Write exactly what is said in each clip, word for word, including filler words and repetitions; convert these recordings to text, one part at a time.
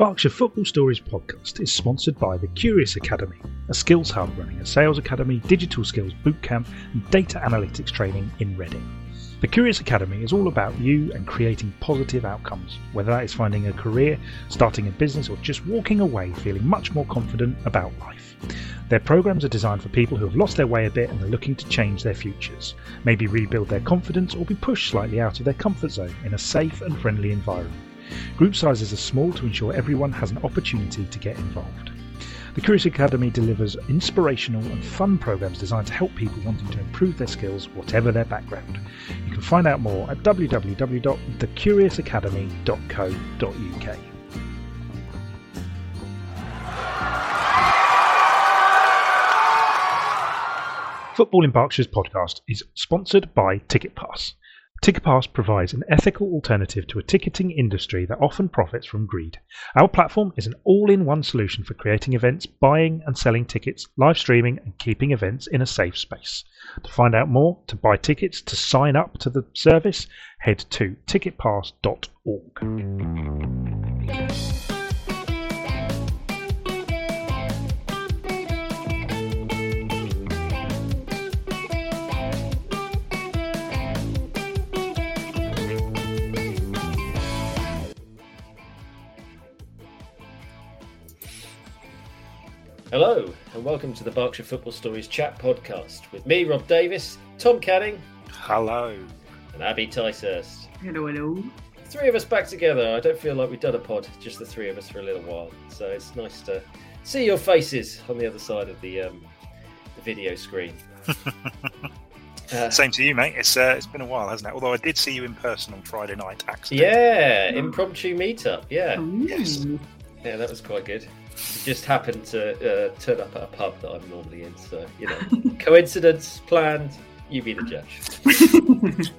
Berkshire Football Stories podcast is sponsored by The Curious Academy, a skills hub running a sales academy, digital skills bootcamp and data analytics training in Reading. The Curious Academy is all about you and creating positive outcomes, whether that is finding a career, starting a business or just walking away feeling much more confident about life. Their programs are designed for people who have lost their way a bit and are looking to change their futures, maybe rebuild their confidence or be pushed slightly out of their comfort zone in a safe and friendly environment. Group sizes are small to ensure everyone has an opportunity to get involved. The Curious Academy delivers inspirational and fun programmes designed to help people wanting to improve their skills, whatever their background. You can find out more at w w w dot the curious academy dot co dot u k. Football in Berkshire's podcast is sponsored by TicketPass. TicketPass provides an ethical alternative to a ticketing industry that often profits from greed. Our platform is an all-in-one solution for creating events, buying and selling tickets, live streaming and keeping events in a safe space. To find out more, to buy tickets, to sign up to the service, head to ticket pass dot org. Hello and welcome to the Berkshire Football Stories Chat Podcast with me, Rob Davies, Tom Canning. Hello. And Abi Ticehurst. Hello, hello. Three of us back together. I don't feel like we've done a pod, just the three of us for a little while. So it's nice to see your faces on the other side of the, um, the video screen. uh, Same to you, mate. It's uh, It's been a while, hasn't it? Although I did see you in person on Friday night, actually. Yeah, impromptu meetup. Yeah. Ooh. Yes. Yeah, that was quite good. It just happened to uh, turn up at a pub that I'm normally in, so, you know, coincidence, planned, you be the judge.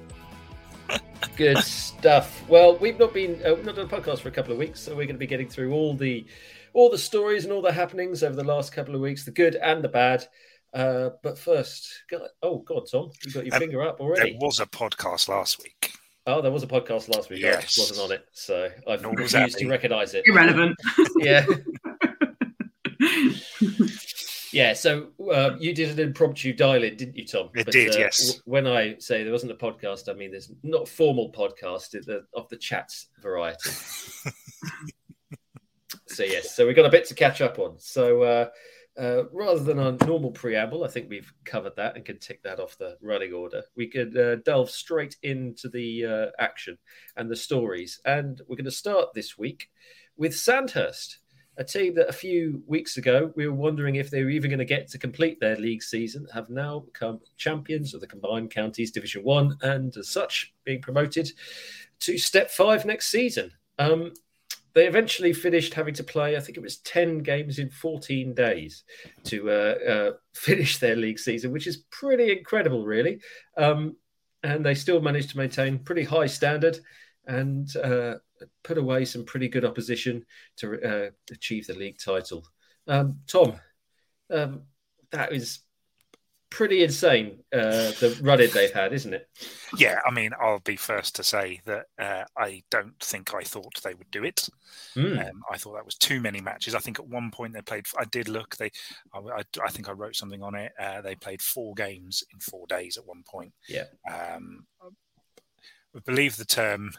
Good stuff. Well, we've not been uh, we've not done a podcast for a couple of weeks, so we're going to be getting through all the all the stories and all the happenings over the last couple of weeks, the good and the bad. Uh, but first, God, oh, God, Tom, you've got your um, finger up already. There was a podcast last week. Oh, there was a podcast last week. Yes. I just wasn't on it, so I've refused to recognise it. Irrelevant. Yeah. Yeah, so uh, you did an impromptu dial-in, didn't you, Tom? It but, did, uh, yes. W- when I say there wasn't a podcast, I mean there's not a formal podcast of the chats variety. So, yes, so we've got a bit to catch up on. So, uh, uh, rather than our normal preamble, I think we've covered that and can tick that off the running order. We could uh, delve straight into the uh, action and the stories. And we're going to start this week with Sandhurst, a team that a few weeks ago we were wondering if they were even going to get to complete their league season, have now become champions of the Combined Counties Division One and as such being promoted to Step five next season. Um, they eventually finished having to play, I think it was ten games in fourteen days to uh, uh, finish their league season, which is pretty incredible, really. Um, and they still managed to maintain pretty high standard and uh, put away some pretty good opposition to uh, achieve the league title. Um, Tom, um, that is pretty insane, uh, the run-in they've had, isn't it? Yeah, I mean, I'll be first to say that uh, I don't think I thought they would do it. Mm. Um, I thought that was too many matches. I think at one point they played, I did look, They, I, I, I think I wrote something on it, uh, they played four games in four days at one point. Yeah. Um, I believe the term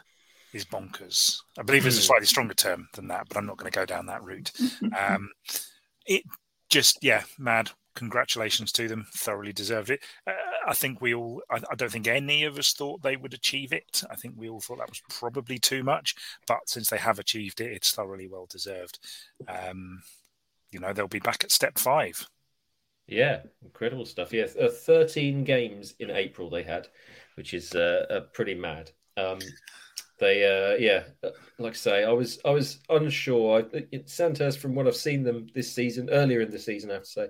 is bonkers. I believe mm. it's a slightly stronger term than that, but I'm not going to go down that route. Um, it just, yeah, mad. Congratulations to them. Thoroughly deserved it. Uh, I think we all, I, I don't think any of us thought they would achieve it. I think we all thought that was probably too much, but since they have achieved it, it's thoroughly well deserved. Um, you know, they'll be back at step five. Yeah, incredible stuff. Yeah, uh, thirteen games in April they had, which is uh, uh, pretty mad. Um, They, uh, yeah, like I say, I was I was unsure. Sandhurst, from what I've seen them this season, earlier in the season, I have to say,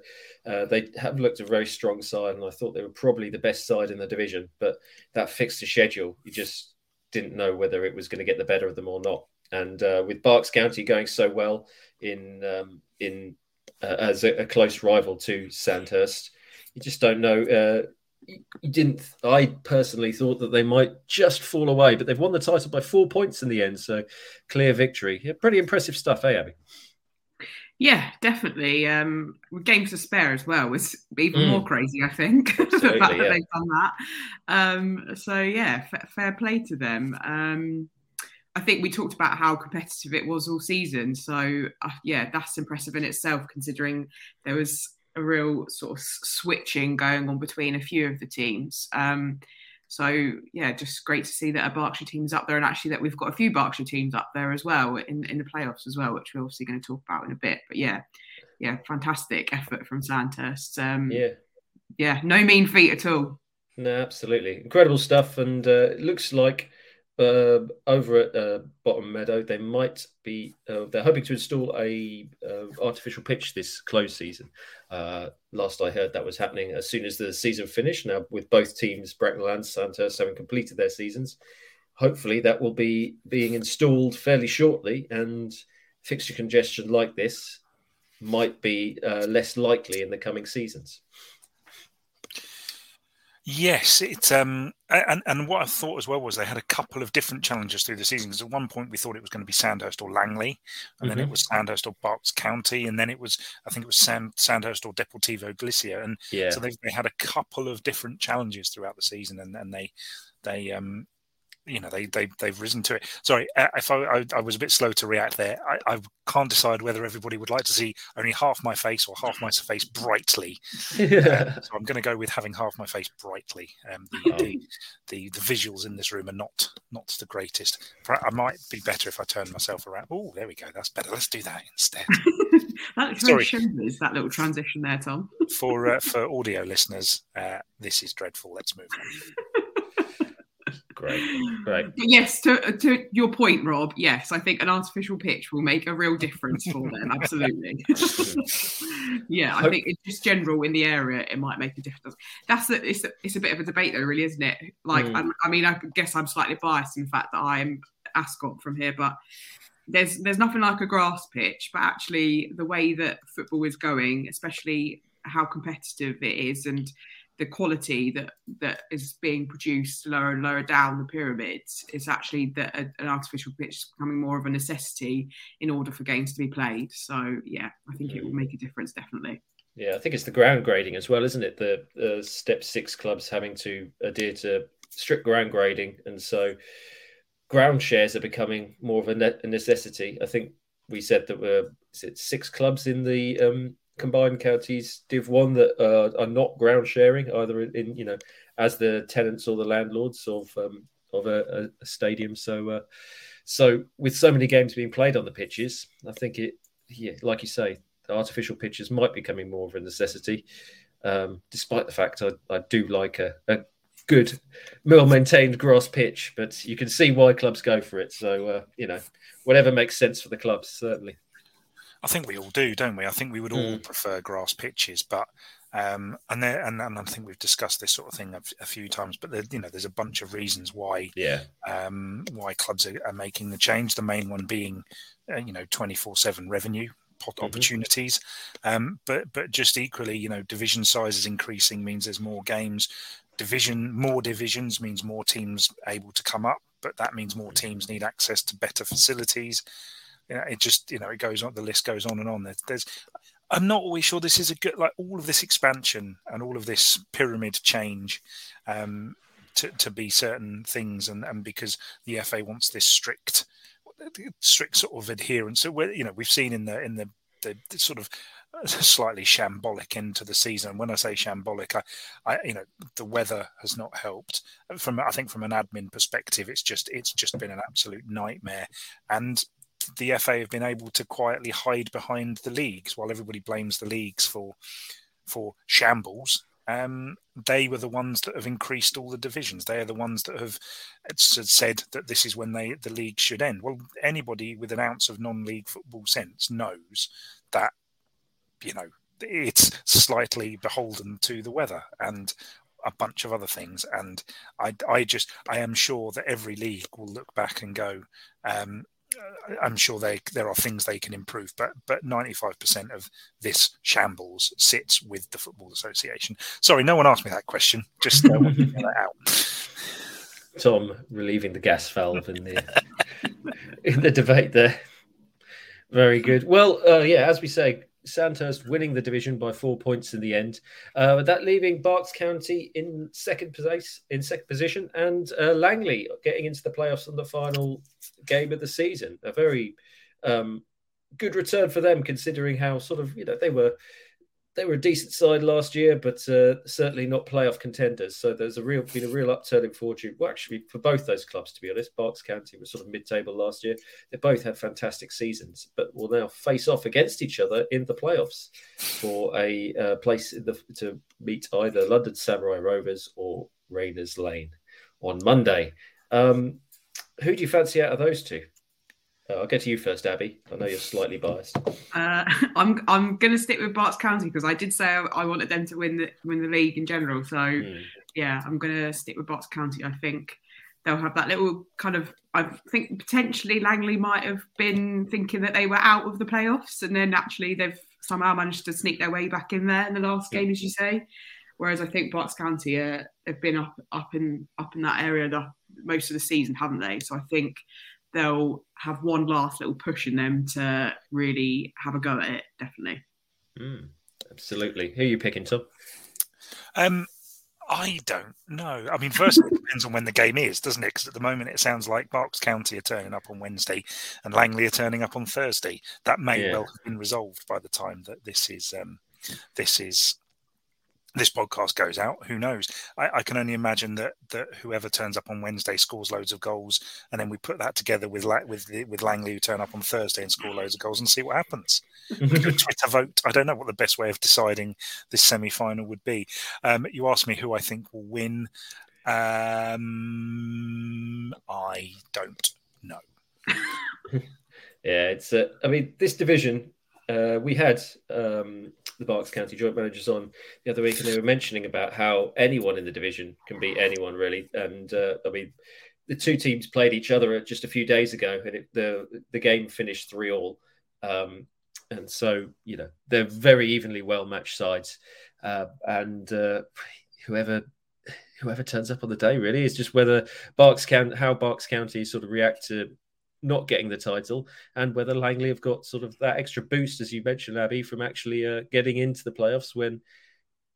uh, they have looked a very strong side, and I thought they were probably the best side in the division. But that fixture schedule, you just didn't know whether it was going to get the better of them or not. And uh, with Barks County going so well in um, in uh, as a, a close rival to Sandhurst, you just don't know. Uh, you didn't. I personally thought that they might just fall away, but they've won the title by four points in the end. So clear victory. Yeah, pretty impressive stuff, eh, Abby? Yeah, definitely. Um, games to spare as well was even mm. more crazy, I think. That they've done that. Um, so yeah, f- fair play to them. Um, I think we talked about how competitive it was all season. So uh, yeah, that's impressive in itself, considering there was a real sort of switching going on between a few of the teams. Um, so yeah, just great to see that a Berkshire team's up there, and actually that we've got a few Berkshire teams up there as well in, in the playoffs as well, which we're obviously going to talk about in a bit. But yeah, yeah, fantastic effort from Sandhurst. Um, yeah, yeah, no mean feat at all. No, absolutely incredible stuff, and uh, it looks like. Uh, over at uh, Bottom Meadow, they might be. Uh, they're hoping to install a uh, artificial pitch this close season. Uh, last I heard, that was happening as soon as the season finished. Now, with both teams, Bracknell and Sandhurst, having completed their seasons, hopefully that will be being installed fairly shortly. And fixture congestion like this might be uh, less likely in the coming seasons. Yes, it's um, and and what I thought as well was they had a couple of different challenges through the season, because at one point we thought it was going to be Sandhurst or Langley, and mm-hmm. then it was Sandhurst or Barks County, and then it was I think it was Sand, Sandhurst or Deportivo Galicia, and yeah. so they, they had a couple of different challenges throughout the season, and, and they they um, you know they they they've risen to it. Sorry, if I I, I was a bit slow to react there. I, I can't decide whether everybody would like to see only half my face or half my face brightly. Yeah. Um, so I'm going to go with having half my face brightly. Um, the, oh. the, the the visuals in this room are not not the greatest. I might be better if I turn myself around. Oh, there we go. That's better. Let's do that instead. That's very shameless, that little transition there, Tom. for uh, for audio listeners, uh, this is dreadful. Let's move on. Great, great. Yes, to, to your point, Rob, yes, I think an artificial pitch will make a real difference for them, absolutely. yeah, I think it's just general in the area, it might make a difference. That's a, it's, a, it's a bit of a debate though, really, isn't it? Like, mm. I, I mean, I guess I'm slightly biased in the fact that I'm Ascot from here, but there's, there's nothing like a grass pitch, but actually the way that football is going, especially how competitive it is and the quality that, that is being produced lower and lower down the pyramids is actually that an artificial pitch is becoming more of a necessity in order for games to be played. So, yeah, I think it will make a difference, definitely. Yeah, I think it's the ground grading as well, isn't it? The uh, step six clubs having to adhere to strict ground grading. And so ground shares are becoming more of a, ne- a necessity. I think we said that we're is it six clubs in the... Um, Combined Counties Div One that uh, are not ground sharing either, in you know, as the tenants or the landlords of um, of a, a stadium. So, uh, so with so many games being played on the pitches, I think it, yeah, like you say, the artificial pitches might be becoming more of a necessity. Um, despite the fact I, I do like a, a good, well-maintained grass pitch, but you can see why clubs go for it. So, uh, you know, whatever makes sense for the clubs, certainly. I think we all do, don't we? I think we would all mm. prefer grass pitches, but um, and, there, and and I think we've discussed this sort of thing a, a few times. But there, you know, there's a bunch of reasons why yeah. um, why clubs are, are making the change. The main one being, uh, you know, twenty-four seven revenue pot mm-hmm. opportunities. Um, but but just equally, you know, division sizes increasing means there's more games. Division more divisions means more teams able to come up, but that means more teams need access to better facilities. You know, it just, you know, it goes on, the list goes on and on. There's, there's, I'm not always sure this is a good, like all of this expansion and all of this pyramid change um, to, to be certain things. And, and because the F A wants this strict, strict sort of adherence. So, we're, you know, we've seen in the, in the, the, the sort of slightly shambolic end to the season. And when I say shambolic, I, I, you know, the weather has not helped. From, I think from an admin perspective, it's just, it's just been an absolute nightmare. And, the F A have been able to quietly hide behind the leagues while everybody blames the leagues for for shambles. Um, they were the ones that have increased all the divisions. They are the ones that have said that this is when they the league should end. Well, anybody with an ounce of non-league football sense knows that, you know, it's slightly beholden to the weather and a bunch of other things. And I, I just, I am sure that every league will look back and go, um, I'm sure they, there are things they can improve, but but ninety-five percent of this shambles sits with the Football Association. Sorry, no one asked me that question. Just uh, wanted to get that out. Tom relieving the gas valve in the in the debate there. Very good. Well, uh, yeah, as we say, Sandhurst winning the division by four points in the end. Uh, that leaving Barks County in second place, in second position, and uh, Langley getting into the playoffs on the final game of the season. A very um, good return for them, considering how sort of, you know, they were they were a decent side last year, but uh, certainly not playoff contenders. So there's a real been a real upturn in fortune. Well, actually, for both those clubs, to be honest. Barks County was sort of mid-table last year. They both had fantastic seasons, but will now face off against each other in the playoffs for a uh, place in the, to meet either London Samurai Rovers or Rainers Lane on Monday. Um, who do you fancy out of those two? Uh, I'll get to you first, Abby. I know you're slightly biased. Uh, I'm I'm going to stick with Barks County because I did say I, I wanted them to win the win the league in general. So, mm. yeah, I'm going to stick with Barks County. I think they'll have that little kind of... I think potentially Langley might have been thinking that they were out of the playoffs and then actually they've somehow managed to sneak their way back in there in the last game, yeah. as you say. Whereas I think Barks County uh, have been up up in up in that area the, most of the season, haven't they? So I think... they'll have one last little push in them to really have a go at it, definitely. Mm, absolutely. Who are you picking, Tom? Um, I don't know. I mean, first it depends on when the game is, doesn't it? Because at the moment it sounds like Barks County are turning up on Wednesday and Langley are turning up on Thursday. That may yeah. well have been resolved by the time that this is... Um, this is This podcast goes out. Who knows? I, I can only imagine that that whoever turns up on Wednesday scores loads of goals, and then we put that together with with with Langley, who turn up on Thursday and score loads of goals, and see what happens. Do a Twitter vote. I don't know what the best way of deciding this semi-final would be. Um, you asked me who I think will win. Um, I don't know. yeah, it's. Uh, I mean, this division. Uh, we had um, the Barks County joint managers on the other week, and they were mentioning about how anyone in the division can beat anyone, really. And uh, I mean, the two teams played each other just a few days ago, and it, the the game finished three all. Um, and so, you know, they're very evenly well matched sides, uh, and uh, whoever whoever turns up on the day really is just whether Barks County, how Barks County sort of react to not getting the title, and whether Langley have got sort of that extra boost, as you mentioned, Abby, from actually uh, getting into the playoffs when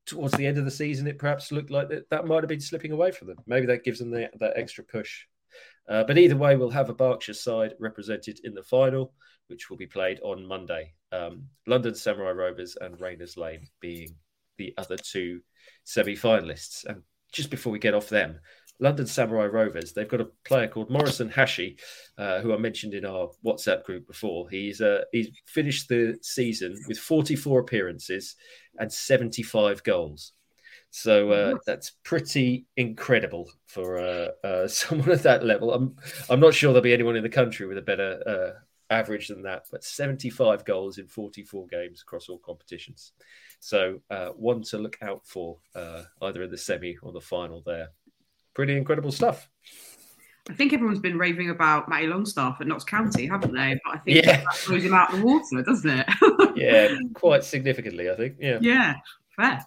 towards the end of the season it perhaps looked like that, that might have been slipping away from them. Maybe that gives them the, that extra push. Uh, but either way, we'll have a Berkshire side represented in the final, which will be played on Monday. Um, London Samurai Rovers and Rainers Lane being the other two semi-finalists. And just before we get off them, London Samurai Rovers, they've got a player called Morrison Hashi, uh, who I mentioned in our WhatsApp group before. He's uh, he's finished the season with forty-four appearances and seventy-five goals. So uh, that's pretty incredible for uh, uh, someone at that level. I'm I'm not sure there'll be anyone in the country with a better uh, average than that, but seventy-five goals in forty-four games across all competitions. So uh, one to look out for, uh, either in the semi or the final there. Pretty incredible stuff. I think everyone's been raving about Matty Longstaff at Notts County, haven't they? But I think yeah. that throws him out the water, doesn't it? yeah, quite significantly, I think. Yeah, yeah, fair.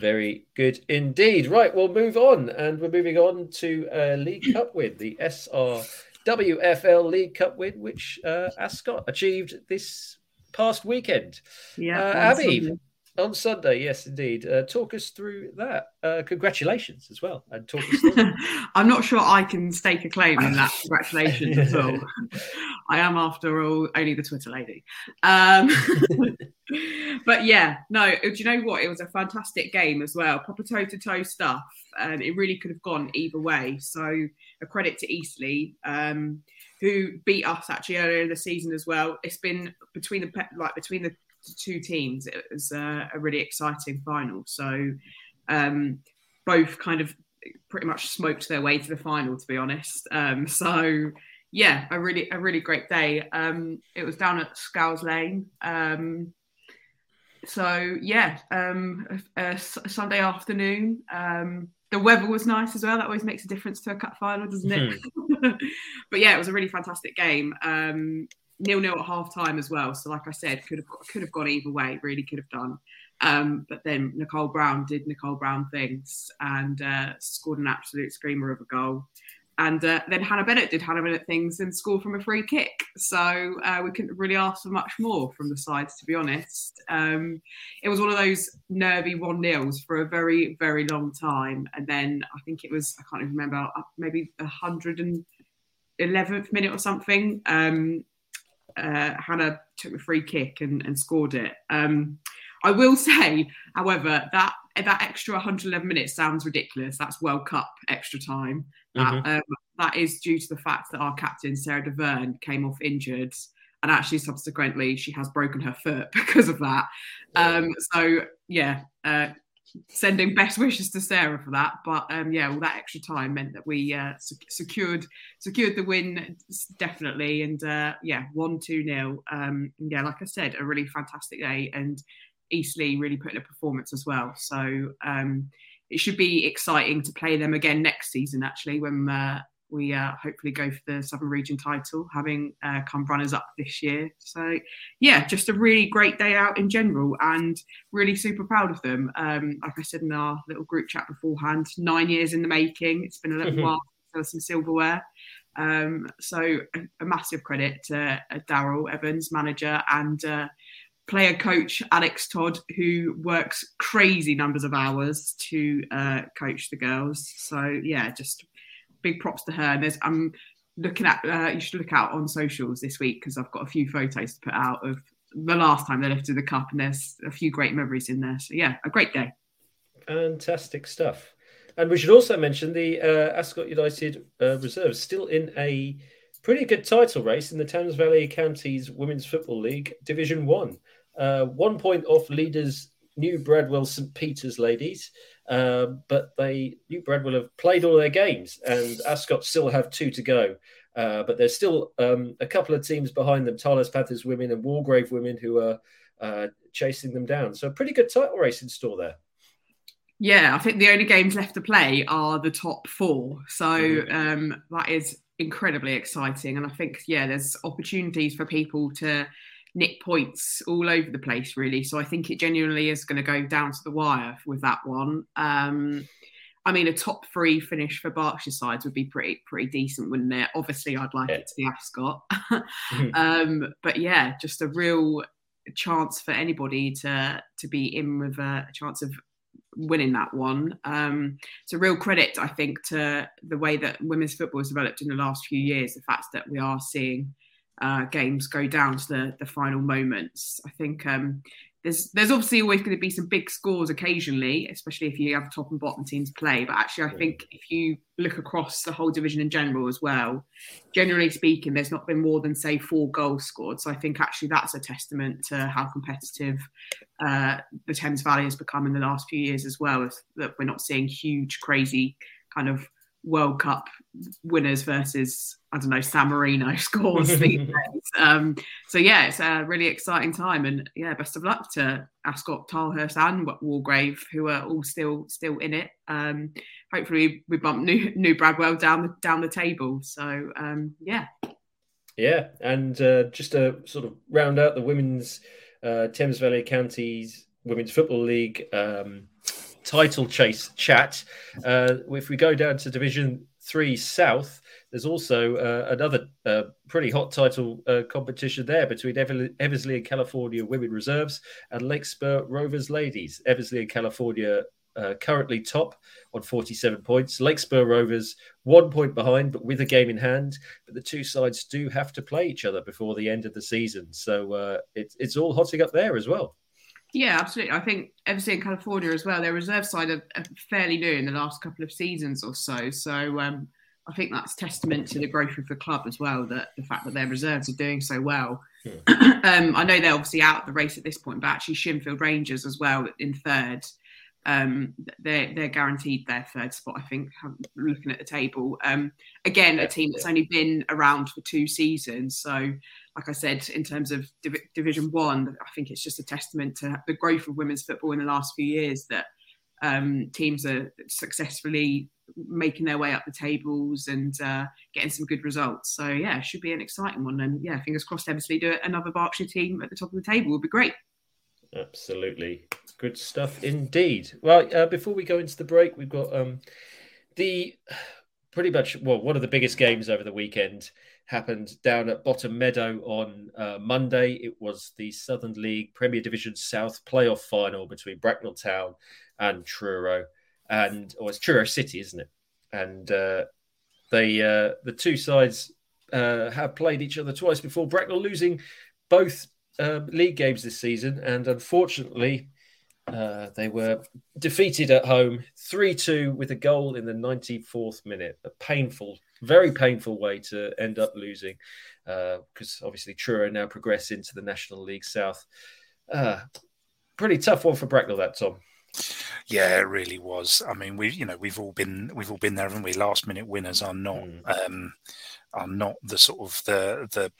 Very good indeed. Right, we'll move on, and we're moving on to a League Cup win, the S R W F L League Cup win, which uh, Ascot achieved this past weekend. Yeah, uh, Abby. Something. On Sunday, yes, indeed. Uh, talk us through that. Uh, congratulations as well. And talk us through. I'm not sure I can stake a claim on that. Congratulations at all. I am, after all, only the Twitter lady. Um, but yeah, no, do you know what? It was a fantastic game as well. Proper toe-to-toe stuff. Um, it really could have gone either way. So a credit to Eastleigh, um, who beat us actually earlier in the season as well. It's been between the like between the two teams, it was a, a really exciting final. So um, both kind of pretty much smoked their way to the final, to be honest. Um, so yeah, a really a really great day. Um, it was down at Scowls Lane. Um, so yeah, um, a, a Sunday afternoon. Um, the weather was nice as well. That always makes a difference to a cup final, doesn't it? Mm-hmm. But yeah, it was a really fantastic game. Um, nil-nil at half time as well. So like I said, could have could have gone either way. Really could have done. Um, but then Nicole Brown did Nicole Brown things and uh, scored an absolute screamer of a goal. And uh, then Hannah Bennett did Hannah Bennett things and scored from a free kick. So uh, we couldn't really ask for much more from the sides, to be honest. Um, it was one of those nervy one-nils for a very, very long time. And then I think it was, I can't even remember, maybe one hundred eleventh minute or something. Um, uh, Hannah took the free kick and, and scored it. Um, I will say, however, that that extra one hundred eleven minutes sounds ridiculous. That's World Cup extra time. That, mm-hmm. um, that is due to the fact that our captain, Sarah Deverne, came off injured. And actually, subsequently, she has broken her foot because of that. Um, so, yeah, uh, sending best wishes to Sarah for that. But, um, yeah, all that extra time meant that we uh, sec- secured secured the win, definitely. And, uh, yeah, one two nil. Um, yeah, like I said, a really fantastic day. And Eastleigh really put in a performance as well. So um, it should be exciting to play them again next season, actually, when uh, we uh, hopefully go for the Southern Region title, having uh, come runners-up this year. So, yeah, just a really great day out in general and really super proud of them. Um, like I said in our little group chat beforehand, nine years in the making. It's been a little mm-hmm. while since some silverware. Um, so a, a massive credit to uh, Daryl Evans, manager, and uh, player coach Alex Todd, who works crazy numbers of hours to uh, coach the girls. So yeah, just big props to her. And there's, I'm looking at, uh, you should look out on socials this week because I've got a few photos to put out of the last time they lifted the cup, and there's a few great memories in there. So yeah, a great day. Fantastic stuff. And we should also mention the uh, Ascot United uh, reserves still in a pretty good title race in the Thames Valley Counties Women's Football League Division One. Uh, one point off leaders New Bradwell Saint Peter's Ladies, uh, but they New Bradwell have played all their games, and Ascot still have two to go. Uh, but there's still um, a couple of teams behind them: Tyler's Panthers Women and Wargrave Women, who are uh, chasing them down. So a pretty good title race in store there. Yeah, I think the only games left to play are the top four. So um, that is incredibly exciting, and I think yeah, there's opportunities for people to nick points all over the place, really. So I think it genuinely is going to go down to the wire with that one. Um, I mean, a top three finish for Berkshire sides would be pretty pretty decent, wouldn't it? Obviously, I'd like yeah. it to be Ascot. um, but yeah, just a real chance for anybody to, to be in with a chance of winning that one. Um, it's a real credit, I think, to the way that women's football has developed in the last few years, the fact that we are seeing Uh, games go down to the, the final moments. I think um, there's there's obviously always going to be some big scores occasionally, especially if you have top and bottom teams play. But actually, I think if you look across the whole division in general as well, generally speaking, there's not been more than, say, four goals scored. So I think actually that's a testament to how competitive uh, the Thames Valley has become in the last few years as well, is that we're not seeing huge, crazy kind of World Cup winners versus, I don't know, San Marino scores these days. Um, so, yeah, it's a really exciting time. And, yeah, best of luck to Ascot, Tilehurst and Wargrave, who are all still still in it. Um, hopefully we bump New, New Bradwell down, down the table. So, um, yeah. Yeah, and uh, just to sort of round out the Women's uh, Thames Valley Counties Women's Football League um title chase chat. Uh, if we go down to Division Three South, there's also uh, another uh, pretty hot title uh, competition there between Ever- Eversley and California Women Reserves and Larkspur Rovers Ladies. Eversley and California uh, currently top on forty-seven points. Larkspur Rovers one point behind, but with a game in hand. But the two sides do have to play each other before the end of the season, so uh, it, it's all hotting up there as well. Yeah, absolutely. I think Eversley and California as well, their reserve side are, are fairly new in the last couple of seasons or so. So um, I think that's testament to the growth of the club as well, that the fact that their reserves are doing so well. Yeah. um, I know they're obviously out of the race at this point, but actually Shinfield Rangers as well in third Um, they're, they're guaranteed their third spot, I think, looking at the table. Um, again, a team that's only been around for two seasons. So, like I said, in terms of Div- Division One, I think it's just a testament to the growth of women's football in the last few years that um, teams are successfully making their way up the tables and uh, getting some good results. So, yeah, it should be an exciting one. And, yeah, fingers crossed, Eversley do it. Another Berkshire team at the top of the table would be great. Absolutely. Good stuff indeed. Well, uh, before we go into the break, we've got um, the pretty much, well, one of the biggest games over the weekend happened down at Bottom Meadow on uh, Monday. It was the Southern League Premier Division South playoff final between Bracknell Town and Truro. And, or it's Truro City, isn't it? And uh, they uh, the two sides uh, have played each other twice before, Bracknell losing both Um, league games this season, and unfortunately uh, they were defeated at home three two with a goal in the ninety-fourth minute. A painful, very painful way to end up losing, because uh, obviously Truro now progress into the National League South. Uh, pretty tough one for Bracknell, that, Tom. Yeah, it really was. I mean, we you know we've all been we've all been there, haven't we? Last minute winners are not mm. um, are not the sort of the the.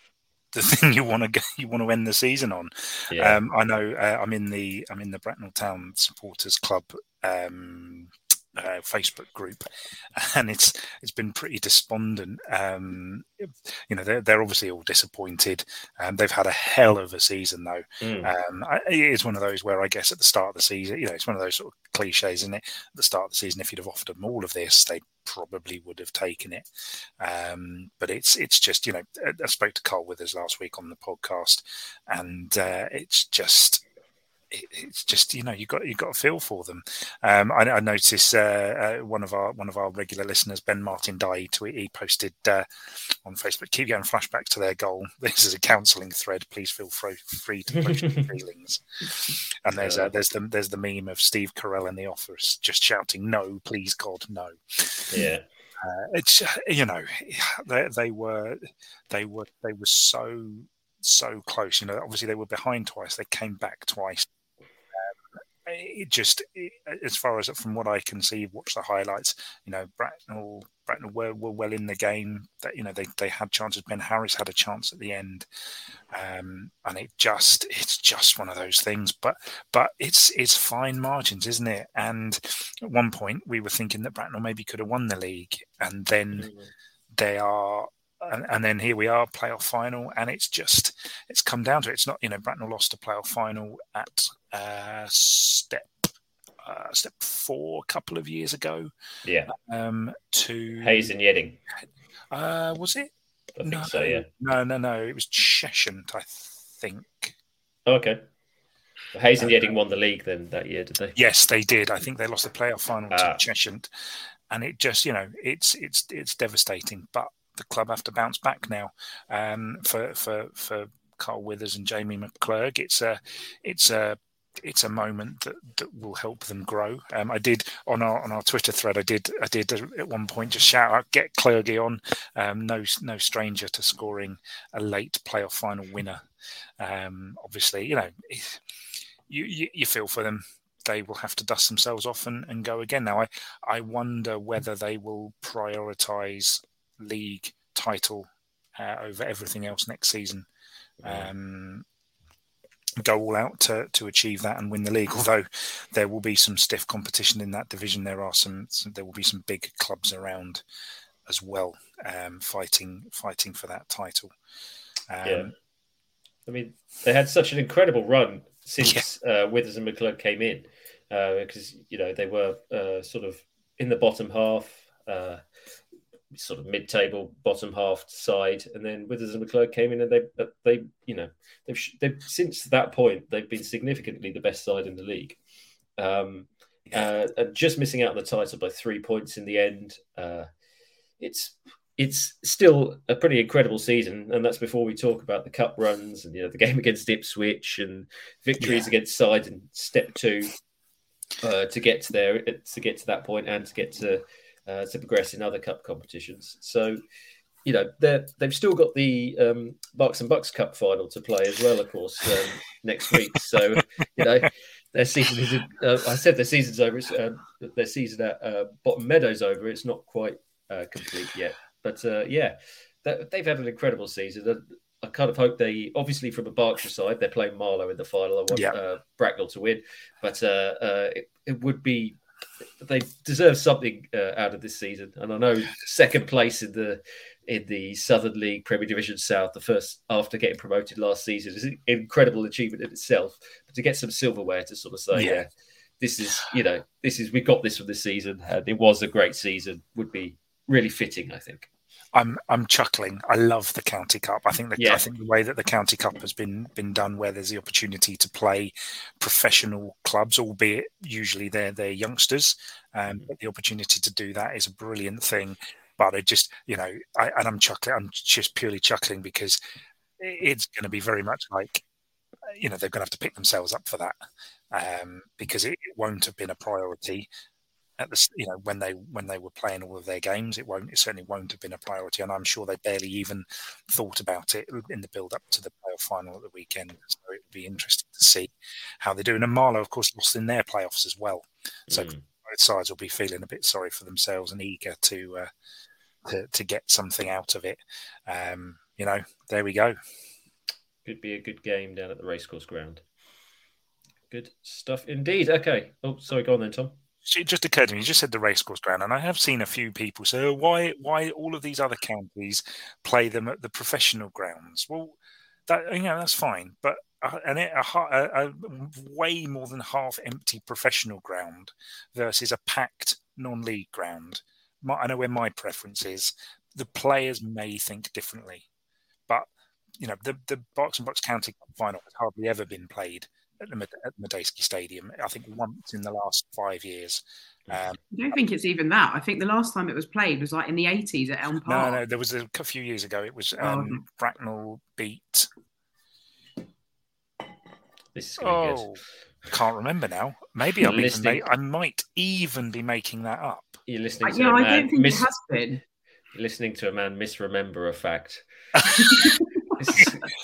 the thing you want to go, you want to end the season on. Yeah. Um, I know uh, I'm in the I'm in the Bracknell Town Supporters Club um, uh, Facebook group, and it's it's been pretty despondent. Um, you know, they're they're obviously all disappointed. Um, they've had a hell of a season though. Mm. Um, I, it's one of those where I guess at the start of the season, you know, it's one of those sort of cliches, isn't it? At the start of the season, if you'd have offered them all of this, they'd probably would have taken it, um, but it's it's just you know I spoke to Carl Withers last week on the podcast, and uh, it's just it, it's just you know you got you got a feel for them. Um, I, I noticed uh, uh, one of our one of our regular listeners, Ben Martin Dye, tweet he posted uh, on Facebook. Keep going flashbacks to their goal. This is a counselling thread. Please feel fro- free to post your feelings. And there's uh, there's the there's the meme of Steve Carell in The Office just shouting, "No, please God, no." Yeah, uh, it's you know they, they were they were they were so so close. You know, obviously they were behind twice. They came back twice. Um, it just, it, as far as from what I can see, watch the highlights. You know, Bracknell Bracknell were, were well in the game. That you know they they had chances. Ben Harris had a chance at the end, um, and it just it's just one of those things. But but it's it's fine margins, isn't it? And at one point we were thinking that Bracknell maybe could have won the league, and then mm-hmm. they are. And, and then here we are, playoff final, and it's just it's come down to it. It's not you know Bracknell lost a playoff final at uh, step uh, step four a couple of years ago. Yeah, um, to Hayes and Yedding. Uh, was it? I think no, so. Yeah. No, no, no. It was Cheshunt, I think. Oh, okay. Well, Hayes and um, Yedding won the league then that year, did they? Yes, they did. I think they lost the playoff final ah. to Cheshunt, and it just you know it's it's it's devastating, but. The club have to bounce back now. Um, for for for Carl Withers and Jamie McClurg, it's a it's a it's a moment that, that will help them grow. Um, I did on our on our Twitter thread. I did I did at one point just shout out, get Clergy on. Um, no no stranger to scoring a late playoff final winner. Um, obviously, you know you, you you feel for them. They will have to dust themselves off and, and go again. Now I I wonder whether they will prioritise league title uh, over everything else next season. Um, go all out to, to achieve that and win the league. Although there will be some stiff competition in that division, there are some, some there will be some big clubs around as well, um, fighting fighting for that title. Um, yeah, I mean they had such an incredible run since yeah. uh, Withers and McClurg came in uh, because you know they were uh, sort of in the bottom half. Uh, sort of mid-table, bottom half side, and then Withers and McClurg came in, and they, they, you know, they've, they've since that point they've been significantly the best side in the league, um, uh, and just missing out on the title by three points in the end. Uh, it's it's still a pretty incredible season, and that's before we talk about the cup runs and you know the game against Ipswich and victories yeah. against side in step two uh, to get to there to get to that point and to get to. Uh, to progress in other cup competitions. So, you know, they've still got the um, Barks and Bucks Cup final to play as well, of course, um, next week. So, you know, Their season is. Uh, I said their season's over. It's, uh, their season at uh, Bottom Meadow's over. It's not quite uh, complete yet. But uh, yeah, they've had an incredible season. I kind of hope they, obviously from a Berkshire side, they're playing Marlow in the final. I want yeah. uh, Bracknell to win. But uh, uh, it, it would be, they deserve something uh, out of this season. And I know second place in the in the Southern League Premier Division South, the first after getting promoted last season, is an incredible achievement in itself. But to get some silverware to sort of say, yeah, yeah this is, you know, this is, we got this from this season and it was a great season, would be really fitting, I think. I'm I'm chuckling. I love the County Cup. I think the yeah. I think the way that the County Cup has been been done, where there's the opportunity to play professional clubs, albeit usually they're they're youngsters, um, but the opportunity to do that is a brilliant thing. But I just, you know, I, and I'm chuckling. I'm just purely chuckling because it's going to be very much like, you know, they're going to have to pick themselves up for that um, because it, it won't have been a priority. At the, you know, when they when they were playing all of their games, it won't. It certainly won't have been a priority, and I'm sure they barely even thought about it in the build-up to the playoff final at the weekend. So it would be interesting to see how they do. And Marlow, of course, lost in their playoffs as well, so mm. both sides will be feeling a bit sorry for themselves and eager to uh, to, to get something out of it. Um, you know, there we go. Could be a good game down at the racecourse ground. Good stuff indeed. Okay. Oh, sorry. Go on then, Tom. It just occurred to me, you just said the racecourse ground, and I have seen a few people say, oh, why why all of these other counties play them at the professional grounds? Well, that, you know, that's fine, but uh, and it, a, a, a way more than half empty professional ground versus a packed non-league ground. My, I know where my preference is. The players may think differently, but, you know, the, the Berks and Berks County final has hardly ever been played at the Medeski Stadium, I think once in the last five years. Um, I don't think it's even that. I think the last time it was played was like in the eighties at Elm Park. No, no, there was a, a few years ago. It was um, oh. Bracknell beat. This is going oh, good. Can't remember now. Maybe I'll even make, I might even be making that up. You're listening. To uh, yeah, I don't think mis- it has been. You're listening to a man misremember a fact.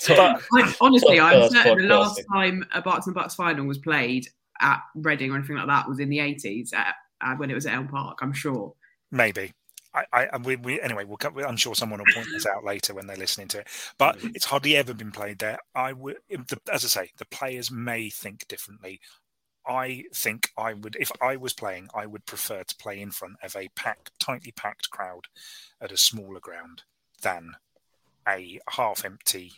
Top, I, honestly, I'm certain the last time a Barks and Bucks final was played at Reading or anything like that was in the eighties at, at, when it was at Elm Park. I'm sure. Maybe. I, I we, we anyway. We'll, I'm sure someone will point this out later when they're listening to it. But it's hardly ever been played there. I would, as I say, the players may think differently. I think I would, if I was playing, I would prefer to play in front of a packed, tightly packed crowd at a smaller ground than a half-empty,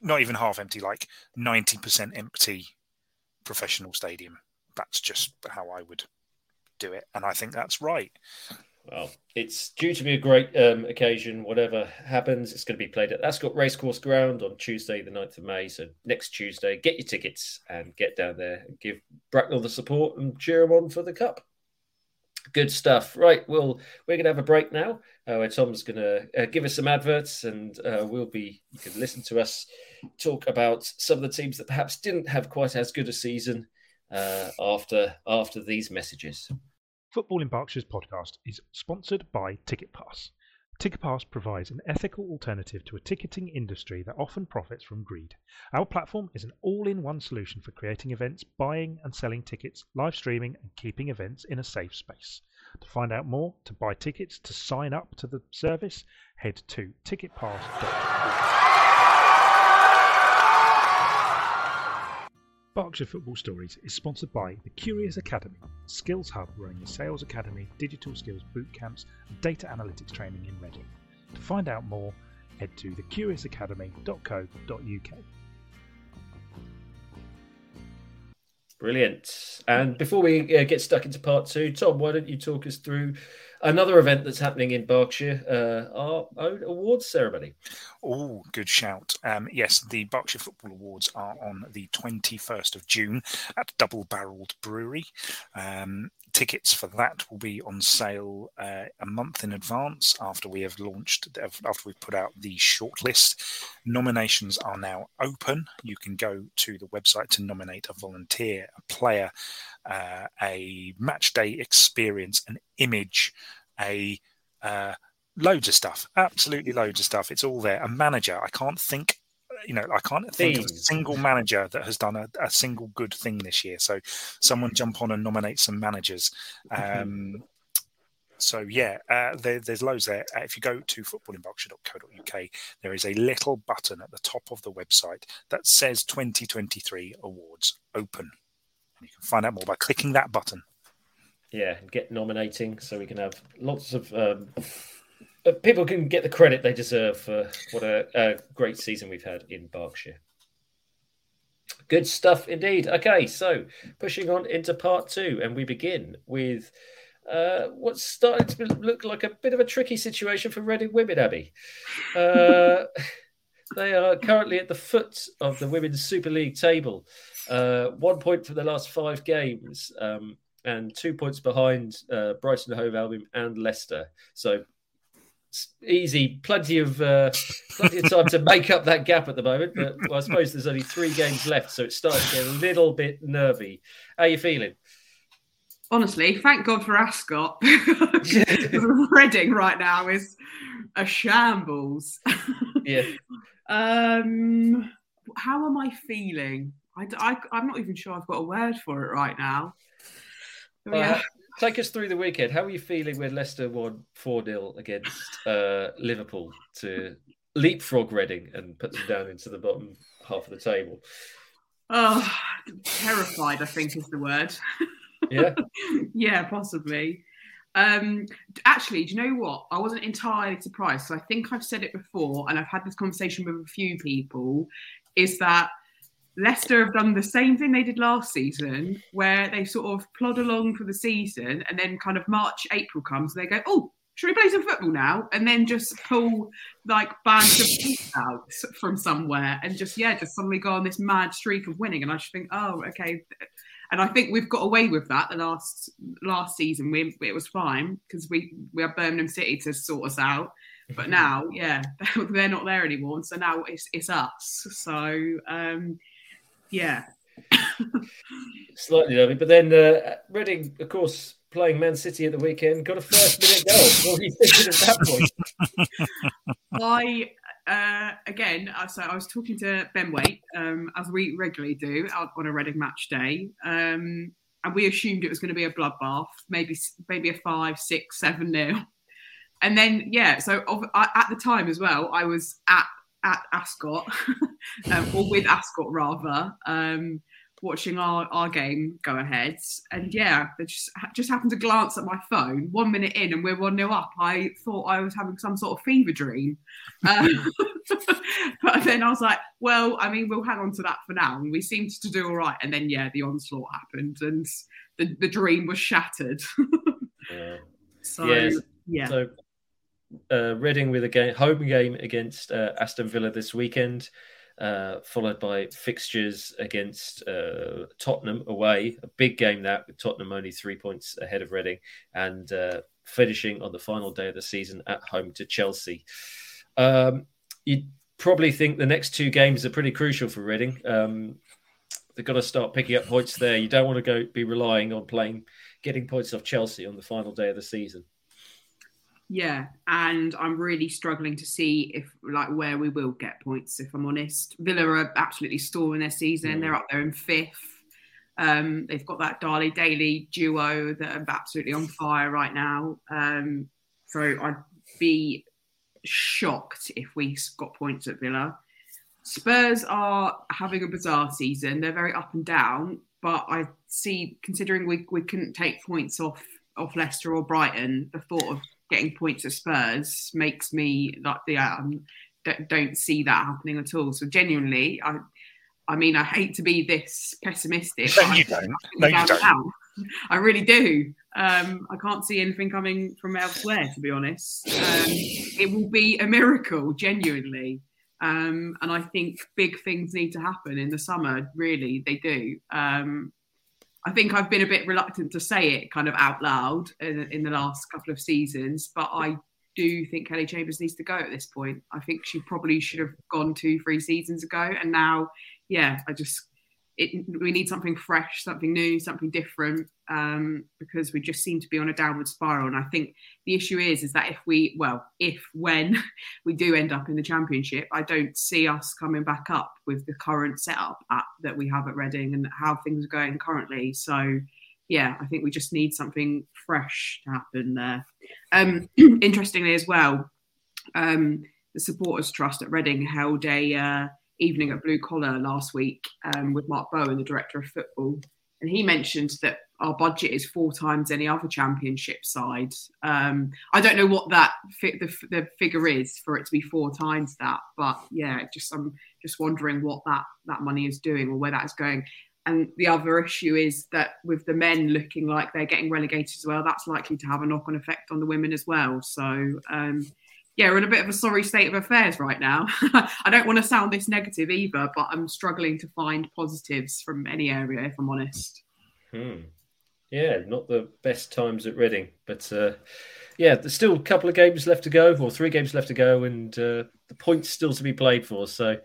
not even half-empty, like ninety percent empty professional stadium. That's just how I would do it, and I think that's right. Well, it's due to be a great um, occasion. Whatever happens, it's going to be played at Ascot Racecourse Ground on Tuesday, the ninth of May. So next Tuesday, get your tickets and get down there and give Bracknell the support and cheer them on for the Cup. Good stuff. Right, well, we're going to have a break now uh, where Tom's going to uh, give us some adverts and uh, we'll be, you can listen to us talk about some of the teams that perhaps didn't have quite as good a season uh, after after these messages. Football in Berkshire's podcast is sponsored by TicketPass. TicketPass provides an ethical alternative to a ticketing industry that often profits from greed. Our platform is an all-in-one solution for creating events, buying and selling tickets, live streaming and keeping events in a safe space. To find out more, to buy tickets, to sign up to the service, head to ticket pass dot org. Berkshire Football Stories is sponsored by The Curious Academy, Skills Hub running a sales academy, digital skills boot camps and data analytics training in Reading. To find out more, head to the curious academy dot co dot uk. Brilliant. And before we uh, get stuck into part two, Tom, why don't you talk us through another event that's happening in Berkshire, uh, our own awards ceremony? Oh, good shout. Um, yes, the Berkshire Football Awards are on the twenty-first of June at Double Barreled Brewery. Um, tickets for that will be on sale uh, a month in advance after we have launched, after we've put out the shortlist. Nominations are now open. You can go to the website to nominate a volunteer, a player, uh, a match day experience, an image, a uh, loads of stuff, absolutely loads of stuff. It's all there. A manager. I can't think you know, I can't think Please. of a single manager that has done a, a single good thing this year. So someone jump on and nominate some managers. Um, so, yeah, uh, there, there's loads there. Uh, if you go to football in berkshire dot co dot uk, there is a little button at the top of the website that says twenty twenty-three Awards Open. And you can find out more by clicking that button. Yeah, and get nominating so we can have lots of... Um... people can get the credit they deserve for what a, a great season we've had in Berkshire. Good stuff indeed. Okay, so pushing on into part two, and we begin with uh, what's starting to look like a bit of a tricky situation for Reading Women, Abby. Uh, they are currently at the foot of the Women's Super League table. Uh, one point from the last five games um, and two points behind uh, Brighton and Hove Albion and Leicester. So, easy, plenty of uh, plenty of time to make up that gap at the moment. But well, I suppose there's only three games left, so it starts to get a little bit nervy. How are you feeling? Honestly, thank God for Ascot. Reading right now is a shambles. Yeah. Um, how am I feeling? I, I, I'm not even sure I've got a word for it right now. Well, yeah. Take us through the weekend. How are you feeling when Leicester won four nil against uh, Liverpool to leapfrog Reading and put them down into the bottom half of the table? Oh, terrified, I think, is the word. Yeah? Yeah, possibly. Um, actually, do you know what? I wasn't entirely surprised. So I think I've said it before, and I've had this conversation with a few people, is that Leicester have done the same thing they did last season, where they sort of plod along for the season and then kind of March, April comes and they go, oh, should we play some football now? And then just pull like bands of people out from somewhere and just, yeah, just suddenly go on this mad streak of winning. And I just think, oh, okay. And I think we've got away with that the last last season. We, it was fine because we, we had Birmingham City to sort us out. But now, yeah, they're not there anymore. And so now it's, it's us. So, um, yeah. Slightly lovely. But then uh, Reading, of course, playing Man City at the weekend, got a first-minute goal. What were you thinking at that point? I, uh, again, so I was talking to Ben Waite, um, as we regularly do on a Reading match day, um, and we assumed it was going to be a bloodbath, maybe maybe a five, six, seven nil. And then, yeah, so of, I, at the time as well, I was at at Ascot, um, or with Ascot rather, um, watching our, our game go ahead. And yeah, I just, just happened to glance at my phone one minute in and we're one nil up. I thought I was having some sort of fever dream. Um, but then I was like, well, I mean, we'll hang on to that for now. And we seemed to do all right. And then, yeah, the onslaught happened and the, the dream was shattered. Yeah. So, yes. yeah. So- Uh, Reading with a game, home game against uh, Aston Villa this weekend, uh, followed by fixtures against uh, Tottenham away. A big game that, with Tottenham only three points ahead of Reading, and uh, finishing on the final day of the season at home to Chelsea. Um, you'd probably think the next two games are pretty crucial for Reading. Um, they've got to start picking up points there. You don't want to go be relying on playing, getting points off Chelsea on the final day of the season. Yeah, and I'm really struggling to see if like where we will get points, if I'm honest. Villa are absolutely storming their season. Mm. They're up there in fifth. Um, they've got that Dali Daly duo that are absolutely on fire right now. Um, so I'd be shocked if we got points at Villa. Spurs are having a bizarre season. They're very up and down, but I see, considering we, we couldn't take points off, off Leicester or Brighton, the thought of getting points at Spurs makes me like yeah, the don't see that happening at all. So genuinely, I, I mean, I hate to be this pessimistic. No, you don't. No, you don't. I really do. Um, I can't see anything coming from elsewhere, to be honest. Um, it will be a miracle, genuinely. Um, and I think big things need to happen in the summer. Really, they do. Um, I think I've been a bit reluctant to say it kind of out loud in, in the last couple of seasons, but I do think Kelly Chambers needs to go at this point. I think she probably should have gone two, three seasons ago. And now, yeah, I just it, we need something fresh, something new, something different, um, because we just seem to be on a downward spiral. And I think the issue is, is that if we, well, if when we do end up in the Championship, I don't see us coming back up with the current setup at, that we have at Reading and how things are going currently. So, yeah, I think we just need something fresh to happen there. Um, interestingly as well, um, the Supporters Trust at Reading held a... Uh, evening at Blue Collar last week um, with Mark Bowen, the director of football. And he mentioned that our budget is four times any other Championship side. Um, I don't know what that fi- the, the figure is for it to be four times that, but yeah, just I'm just wondering what that, that money is doing or where that is going. And the other issue is that with the men looking like they're getting relegated as well, that's likely to have a knock-on effect on the women as well. So, um, yeah, we're in a bit of a sorry state of affairs right now. I don't want to sound this negative either, but I'm struggling to find positives from any area, if I'm honest. Hmm. Yeah, not the best times at Reading. But, uh, yeah, there's still a couple of games left to go, or three games left to go, and uh, the points still to be played for. So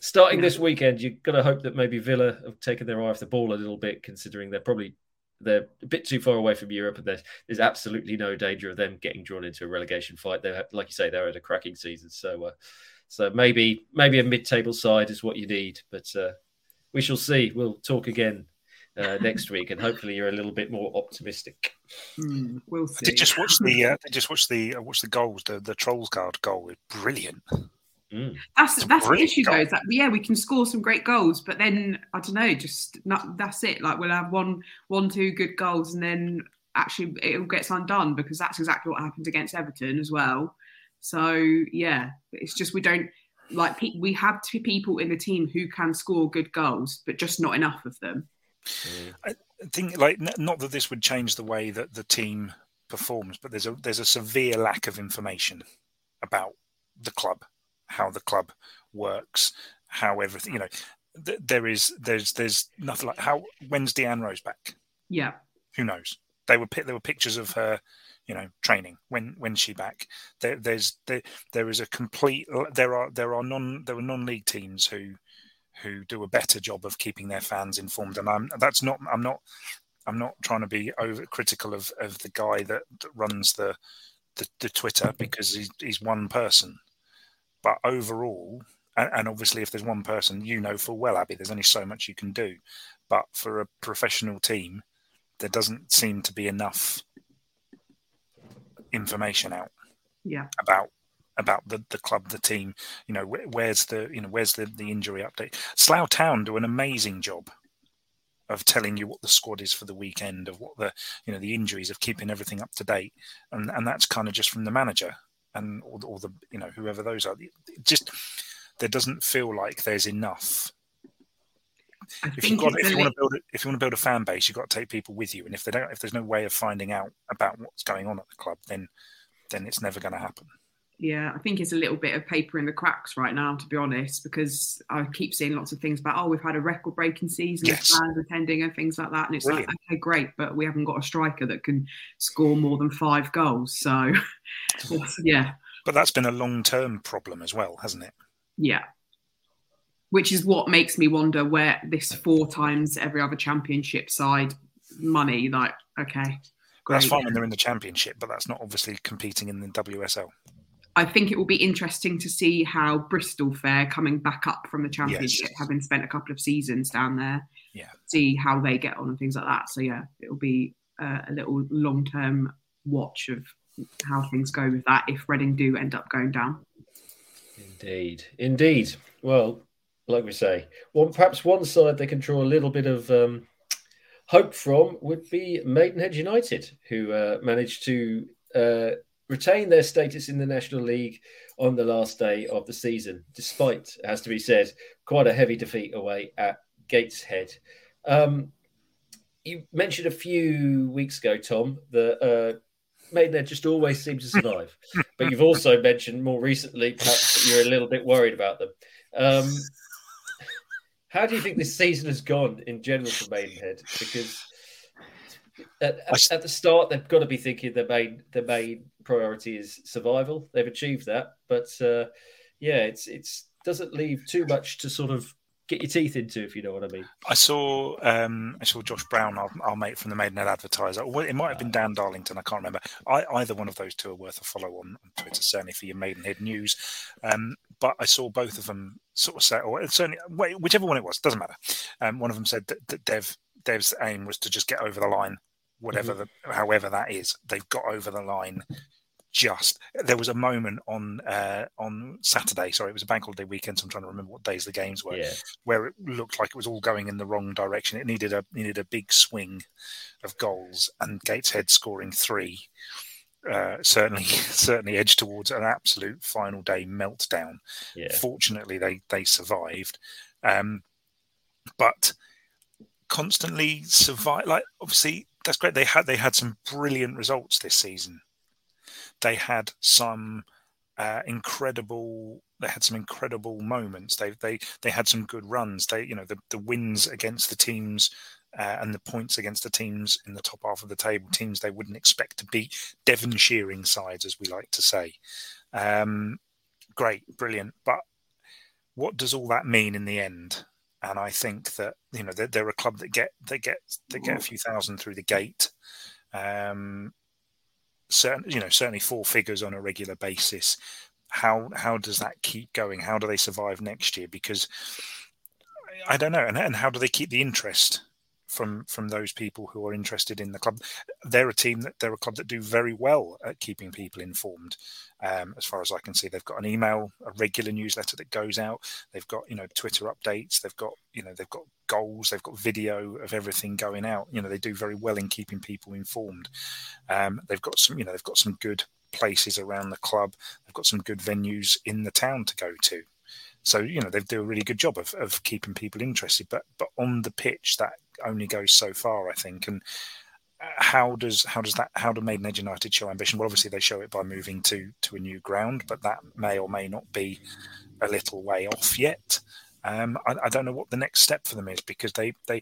starting yeah. this weekend, you've got to hope that maybe Villa have taken their eye off the ball a little bit, considering they're probably... they're a bit too far away from Europe, and there's, there's absolutely no danger of them getting drawn into a relegation fight. They, like you say, they're at a cracking season, so uh, so maybe maybe a mid-table side is what you need. But uh, we shall see. We'll talk again uh, next week, and hopefully you're a little bit more optimistic. Mm, we'll see. I did just watch the uh, I just watch the uh, watch the goals. The the Trollsgard goal is brilliant. Mm. That's it's that's the issue goal. though. Is that, yeah, we can score some great goals, but then I don't know. Just not, that's it. Like we'll have one, one, two good goals, and then actually it all gets undone, because that's exactly what happened against Everton as well. So yeah, it's just we don't like pe- we have two people in the team who can score good goals, but just not enough of them. Mm. I think like not that this would change the way that the team performs, but there's a there's a severe lack of information about the club. How the club works, how everything, you know, th- there is, there's, there's nothing like how, when's Deanne Rose back? Yeah. Who knows? They were, there were pictures of her, you know, training when, when's she back? There, there's, there, there is a complete, there are, there are non, there were non-league teams who, who do a better job of keeping their fans informed. And I'm, that's not, I'm not, I'm not trying to be over critical of, of the guy that, that runs the, the, the Twitter, because he's, he's one person. But overall, and obviously if there's one person, you know full well, Abby, there's only so much you can do. But for a professional team, there doesn't seem to be enough information out yeah. about about the, the club, the team. You know, where, where's the you know where's the, the injury update? Slough Town do an amazing job of telling you what the squad is for the weekend, of what the you know the injuries, of keeping everything up to date, and and that's kind of just from the manager. And or the, or the you know whoever those are, it just there doesn't feel like there's enough. I if you got if you really... want to build a, if you want to build a fan base, you've got to take people with you. And if they don't, if there's no way of finding out about what's going on at the club, then then it's never going to happen. Yeah, I think it's a little bit of paper in the cracks right now, to be honest, because I keep seeing lots of things about, oh, we've had a record-breaking season, yes. fans attending and things like that. And it's Brilliant. like, okay, great, but we haven't got a striker that can score more than five goals. So, yeah. But that's been a long-term problem as well, hasn't it? Yeah. Which is what makes me wonder where this four times every other Championship side money, like, okay. Great. That's fine when they're in the Championship, but that's not obviously competing in the W S L. I think it will be interesting to see how Bristol fare coming back up from the Championship, yes. having spent a couple of seasons down there, yeah. see how they get on and things like that. So, yeah, it will be uh, a little long-term watch of how things go with that if Reading do end up going down. Indeed. Indeed. Well, like we say, well, perhaps one side they can draw a little bit of um, hope from would be Maidenhead United, who uh, managed to... Uh, retain their status in the National League on the last day of the season, despite, it has to be said, quite a heavy defeat away at Gateshead. Um, you mentioned a few weeks ago, Tom, that uh, Maidenhead just always seem to survive. But you've also mentioned more recently, perhaps, that you're a little bit worried about them. Um, how do you think this season has gone in general for Maidenhead? Because... At, at, at the start, they've got to be thinking their main their main priority is survival. They've achieved that, but uh, yeah, it's it's doesn't leave too much to sort of get your teeth into, if you know what I mean. I saw um, I saw Josh Brown, our, our mate from the Maidenhead Advertiser. It might have been Dan Darlington, I can't remember. I, either one of those two are worth a follow on Twitter, certainly for your Maidenhead news. Um, but I saw both of them sort of say, or certainly, whichever one it was, doesn't matter. Um, one of them said that, that Dev Dev's aim was to just get over the line, whatever, mm-hmm. the, however that is. They've got over the line. Just there was a moment on uh, on Saturday, sorry, it was a bank holiday weekend, so I'm trying to remember what days the games were, yeah. where it looked like it was all going in the wrong direction. It needed a needed a big swing of goals, and Gateshead scoring three uh, certainly certainly edged towards an absolute final day meltdown. Yeah. Fortunately, they they survived, um, but constantly survive. Like obviously, that's great. They had they had some brilliant results this season. They had some uh, incredible. They had some incredible moments. They they they had some good runs. They you know the, the wins against the teams uh, and the points against the teams in the top half of the table, teams they wouldn't expect to beat, Devonshiring sides, as we like to say. Um, great, brilliant. But what does all that mean in the end? And I think that you know they're, they're a club that get they get they get a few thousand through the gate. Um, Certain, you know, certainly four figures on a regular basis. How how does that keep going? How do they survive next year? Because I don't know, and, and how do they keep the interest from from those people who are interested in the club? They're a team that they're a club that do very well at keeping people informed. Um, as far as I can see, they've got an email, a regular newsletter that goes out. They've got you know Twitter updates. They've got you know they've got goals. They've got video of everything going out. You know they do very well in keeping people informed. Um, they've got some you know they've got some good places around the club. They've got some good venues in the town to go to. So you know they do a really good job of of keeping people interested. But but on the pitch that only goes so far, I think. And how does how does that how do Maidenhead United show ambition? Well, obviously they show it by moving to to a new ground, but that may or may not be a little way off yet. Um, I, I don't know what the next step for them is, because they they,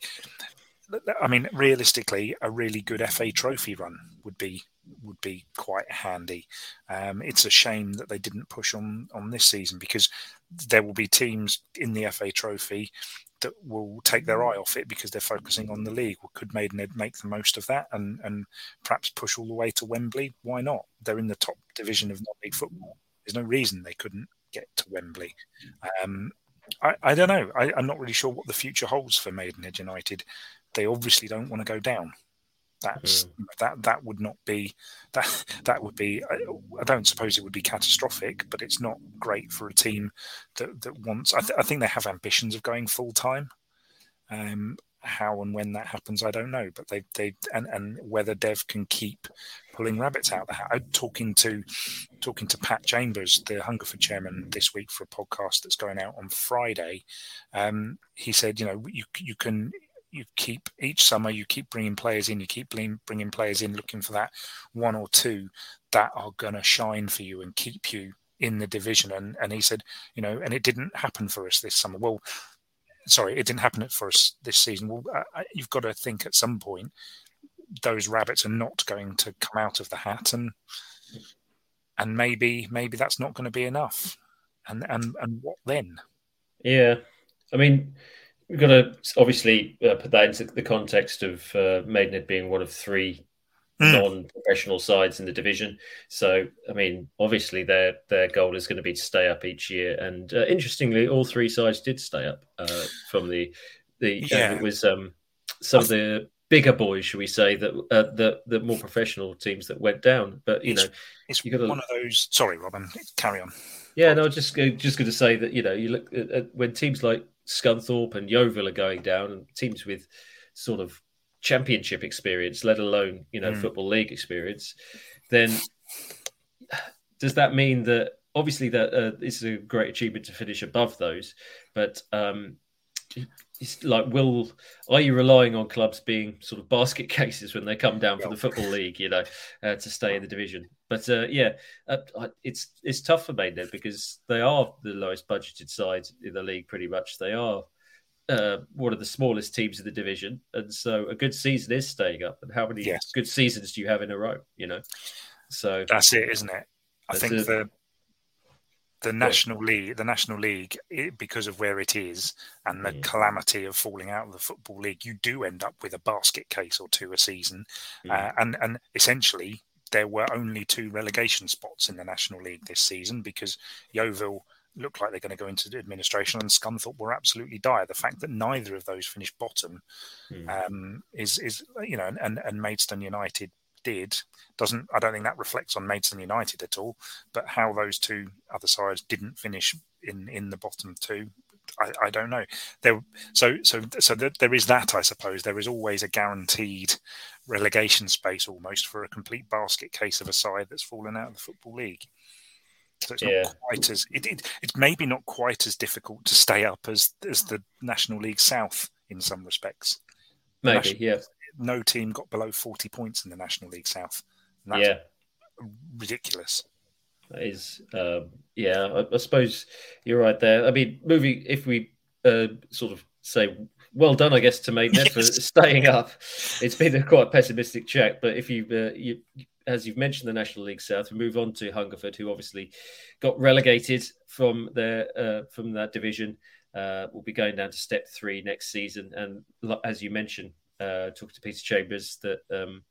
I mean, realistically, a really good F A Trophy run would be would be quite handy. Um, it's a shame that they didn't push on on this season, because there will be teams in the F A Trophy that will take their eye off it because they're focusing on the league. Well, could Maidenhead make the most of that and, and perhaps push all the way to Wembley? Why not? They're in the top division of non-league football. There's no reason they couldn't get to Wembley. Um, I, I don't know. I, I'm not really sure what the future holds for Maidenhead United. They obviously don't want to go down. That's mm. that that would not be that that would be. I, I don't suppose it would be catastrophic, but it's not great for a team that that wants. I, th- I think they have ambitions of going full time. Um, how and when that happens, I don't know. But they they and, and whether Dev can keep pulling rabbits out the hat. I'm talking to talking to Pat Chambers, the Hungerford chairman, this week for a podcast that's going out on Friday. Um, he said, you know, you you can. You keep each summer, you keep bringing players in, you keep bringing players in, looking for that one or two that are going to shine for you and keep you in the division. And, and he said, you know, and it didn't happen for us this summer. Well, sorry, it didn't happen for us this season. Well, I, I, you've got to think at some point, those rabbits are not going to come out of the hat. And and maybe maybe that's not going to be enough. And, and, and what then? Yeah, I mean... We've got to obviously uh, put that into the context of uh, Maidenhead being one of three mm. non-professional sides in the division. So, I mean, obviously their their goal is going to be to stay up each year. And uh, interestingly, all three sides did stay up uh, from the the. Yeah. Uh, it was um, some of the bigger boys, shall we say, that uh, the the more professional teams that went down. But you it's, know, it's you got to... one of those. Sorry, Robin, carry on. Yeah, no, just just going to say that you know you look at, at, when teams like Scunthorpe and Yeovil are going down, and teams with sort of championship experience, let alone you know mm. football league experience, then does that mean that obviously that uh, it's a great achievement to finish above those, but um it's like, will are you relying on clubs being sort of basket cases when they come down yeah. for the football league, you know, uh, to stay in the division? But uh, yeah, uh, it's it's tough for Maidenhead because they are the lowest budgeted side in the league, pretty much. They are uh, one of the smallest teams in the division, and so a good season is staying up. And how many yes. good seasons do you have in a row? You know, so that's it, isn't it? I think the the National yeah. League, the National League, it, because of where it is and the mm. calamity of falling out of the Football League, you do end up with a basket case or two a season, mm. uh, and and essentially there were only two relegation spots in the National League this season because Yeovil looked like they're going to go into administration and Scunthorpe were absolutely dire. The fact that neither of those finished bottom mm. um, is is you know, and and Maidstone United did doesn't I don't think that reflects on Maidstone United at all, but how those two other sides didn't finish in in the bottom two, I, I don't know. There, so so so there, there is that. I suppose there is always a guaranteed relegation space almost for a complete basket case of a side that's fallen out of the Football League. So it's yeah. not quite as it, it it's maybe not quite as difficult to stay up as as the National League South in some respects. Maybe National, yeah. No team got below forty points in the National League South. And that's yeah, ridiculous. That is, um, yeah. I, I suppose you're right there. I mean, moving if we uh, sort of say, well done, I guess, to Maidenhead yes. for staying up. It's been a quite pessimistic chat, but if you, uh, you, as you've mentioned, the National League South, we move on to Hungerford, who obviously got relegated from their uh, from that division. Uh, will be going down to Step Three next season, and as you mentioned. Uh, talking to Peter Chambers, that um,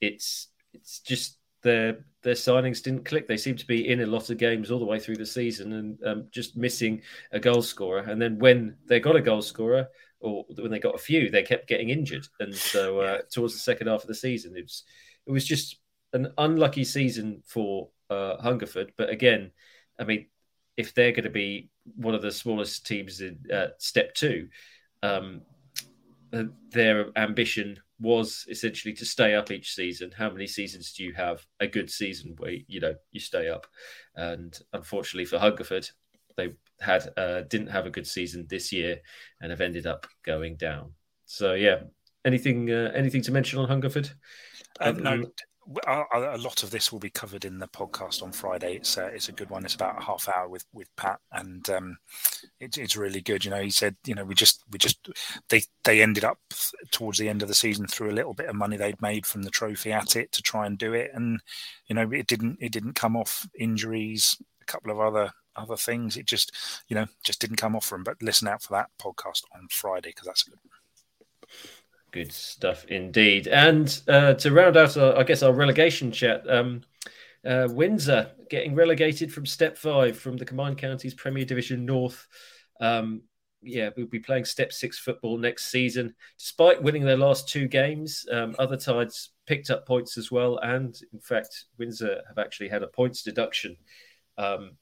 it's it's just their their signings didn't click. They seem to be in a lot of games all the way through the season and um, just missing a goal scorer. And then when they got a goal scorer, or when they got a few, they kept getting injured. And so uh, yeah. towards the second half of the season, it was it was just an unlucky season for uh, Hungerford. But again, I mean, if they're going to be one of the smallest teams in uh, Step Two. Um, Uh, their ambition was essentially to stay up each season. How many seasons do you have a good season where, you know, you stay up? And unfortunately for Hungerford, they had uh, didn't have a good season this year and have ended up going down. So, yeah, anything uh, anything to mention on Hungerford? Um, um, no, a lot of this will be covered in the podcast on Friday. It's a, it's a good one. It's about a half hour with, with Pat, and um, it, it's really good. You know, he said, you know, we just we just they they ended up towards the end of the season through a little bit of money they'd made from the trophy at it to try and do it, and you know, it didn't it didn't come off. Injuries, a couple of other. other things. It just you know just didn't come off for them. But listen out for that podcast on Friday because that's a good one. Good stuff indeed. And uh, to round out, our, I guess, our relegation chat, um, uh, Windsor getting relegated from Step five from the Combined Counties Premier Division North. Um, yeah, we'll be playing Step six football next season. Despite winning their last two games, um, other sides picked up points as well. And, in fact, Windsor have actually had a points deduction um,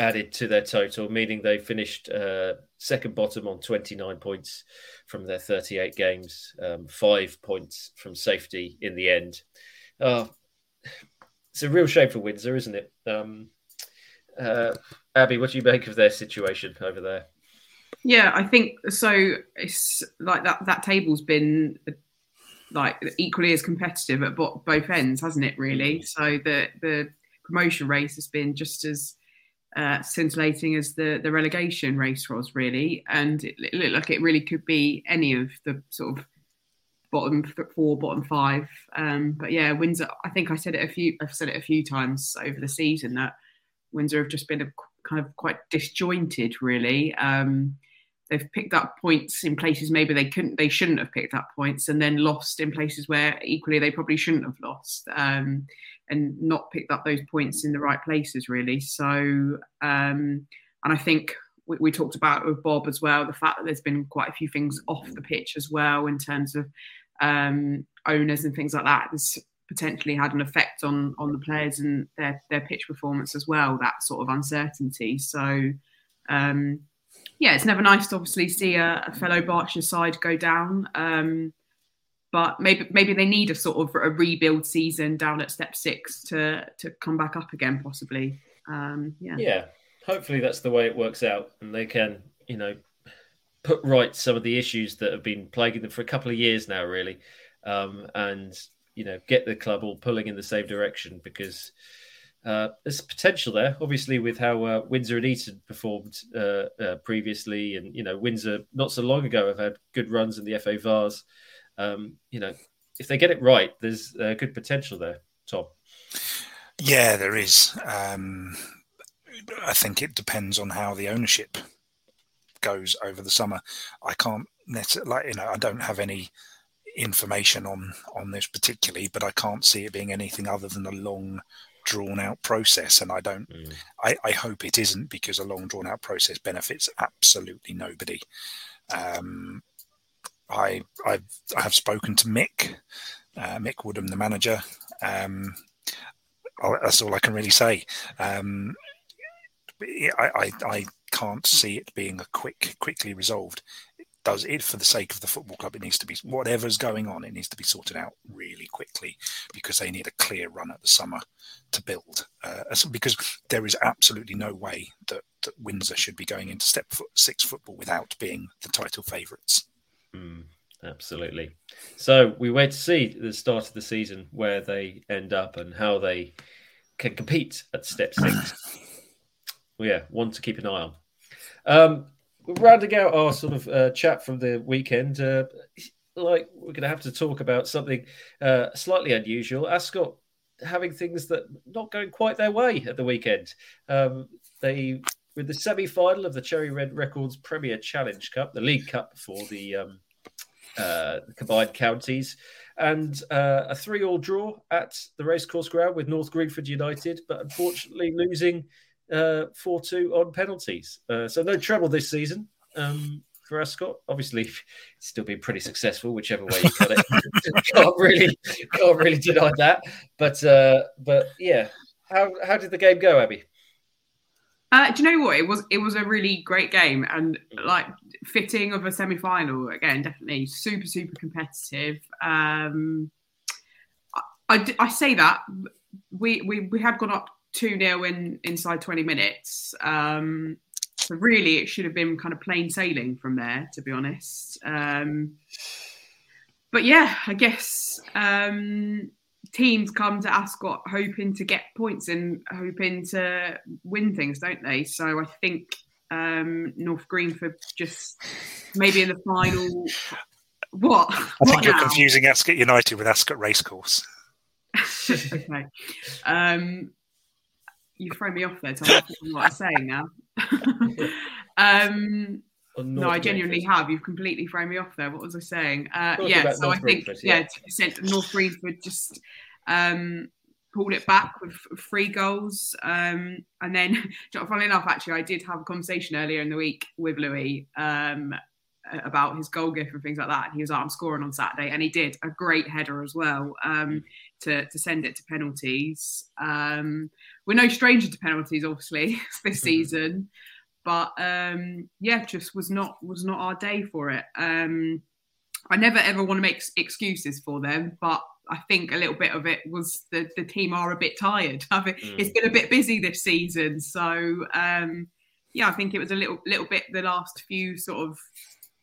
added to their total, meaning they finished uh, second bottom on twenty-nine points from their thirty-eight games, um, five points from safety in the end. Uh, it's a real shame for Windsor, isn't it? Um, uh, Abby, what do you make of their situation over there? Yeah, I think so. It's like that, that table's been like equally as competitive at bo- both ends, hasn't it, really? So the, the promotion race has been just as Uh, scintillating as the, the relegation race was, really, and it, it looked like it really could be any of the sort of bottom four, bottom five. Um, but yeah, Windsor. I think I said it a few. I've said it a few times over the season that Windsor have just been a, kind of quite disjointed, really. Um, they've picked up points in places maybe they couldn't, they shouldn't have picked up points, and then lost in places where equally they probably shouldn't have lost. Um, and not picked up those points in the right places, really. So, um, and I think we, we talked about it with Bob as well, the fact that there's been quite a few things off the pitch as well in terms of um, owners and things like that. It's potentially had an effect on on the players and their, their pitch performance as well, that sort of uncertainty. So, um, yeah, it's never nice to obviously see a, a fellow Berkshire side go down. Um But maybe maybe they need a sort of a rebuild season down at Step Six to to come back up again, possibly. Um, yeah. Yeah. Hopefully that's the way it works out, and they can, you know, put right some of the issues that have been plaguing them for a couple of years now, really, um, and you know, get the club all pulling in the same direction because uh, there's potential there. Obviously, with how uh, Windsor and Eton performed uh, uh, previously, and you know, Windsor not so long ago have had good runs in the F A Vars. Um, you know, if they get it right, there's uh, good potential there, Tom. Yeah, there is. Um, I think it depends on how the ownership goes over the summer. I can't, like, you know, I don't have any information on, on this particularly, but I can't see it being anything other than a long, drawn-out process, and I don't. Mm. I, I hope it isn't, because a long, drawn-out process benefits absolutely nobody. Um, I I've, I have spoken to Mick, uh, Mick Woodham, the manager. Um, that's all I can really say. Um, I, I I can't see it being a quick, quickly resolved. It does it for the sake of the football club. It needs to be, whatever's going on, it needs to be sorted out really quickly, because they need a clear run at the summer to build. Uh, because there is absolutely no way that, that Windsor should be going into step six football without being the title favourites. Mm, absolutely. So we wait to see the start of the season where they end up and how they can compete at step six. Well, yeah, one to keep an eye on. Um, we're rounding out our sort of uh, chat from the weekend. Uh, like we're going to have to talk about something uh, slightly unusual. Ascot having things that not going quite their way at the weekend. Um, they with the semi-final of the Cherry Red Records Premier Challenge Cup, the League Cup for the um, uh, Combined Counties, and uh, a three-all draw at the racecourse ground with North Greenford United, but unfortunately losing Uh, four two on penalties. Uh, so no treble this season um, for Ascot. Obviously, it's still been pretty successful, whichever way you cut it. can't, really, can't really deny that. But, uh, but yeah, how how did the game go, Abby? Uh, do you know what? It was it was a really great game, and like fitting of a semi-final, again, definitely super, super competitive. Um, I, I, I say that. We, we, we had gone up two nil in inside twenty minutes. Um, so really, it should have been kind of plain sailing from there, to be honest. Um, but yeah, I guess um, teams come to Ascot hoping to get points and hoping to win things, don't they? So I think um, North Greenford just maybe in the final. What? I what think now? You're confusing Ascot United with Ascot Racecourse. Okay. Um, You throw me off there, so I'm not what I'm saying now. um, no, I genuinely Greenford. have. You've completely thrown me off there. What was I saying? Uh, yeah, so North I think Greenford, yeah, yeah North Greenford just um, pulled it back with three goals. Um, and then, funnily enough, actually, I did have a conversation earlier in the week with Louis um, about his goal gift and things like that. And he was like, I'm scoring on Saturday. And he did a great header as well. Um, To, to send it to penalties. Um, we're no stranger to penalties, obviously, this season. But um, yeah, just was not was not our day for it. Um, I never ever want to make excuses for them, but I think a little bit of it was the the team are a bit tired. I mean, mm. It's been a bit busy this season, so um, yeah, I think it was a little little bit the last few sort of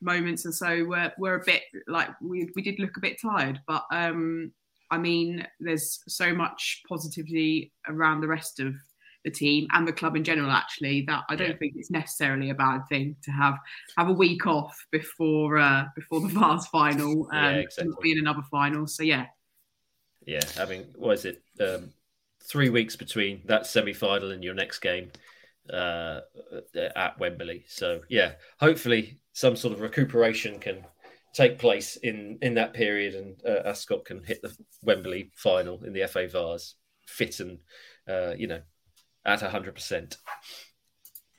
moments or so were were a bit like we we did look a bit tired, but. Um, I mean, there's so much positivity around the rest of the team and the club in general, actually, that I don't yeah. think it's necessarily a bad thing to have have a week off before uh, before the Vars final, um, yeah, exactly. and be in another final. So, yeah. Yeah, having, what is it, um, three weeks between that semi-final and your next game uh, at Wembley. So, yeah, hopefully some sort of recuperation can take place in, in that period, and uh, Ascot can hit the Wembley final in the F A Vars fit and, uh, you know, at one hundred percent.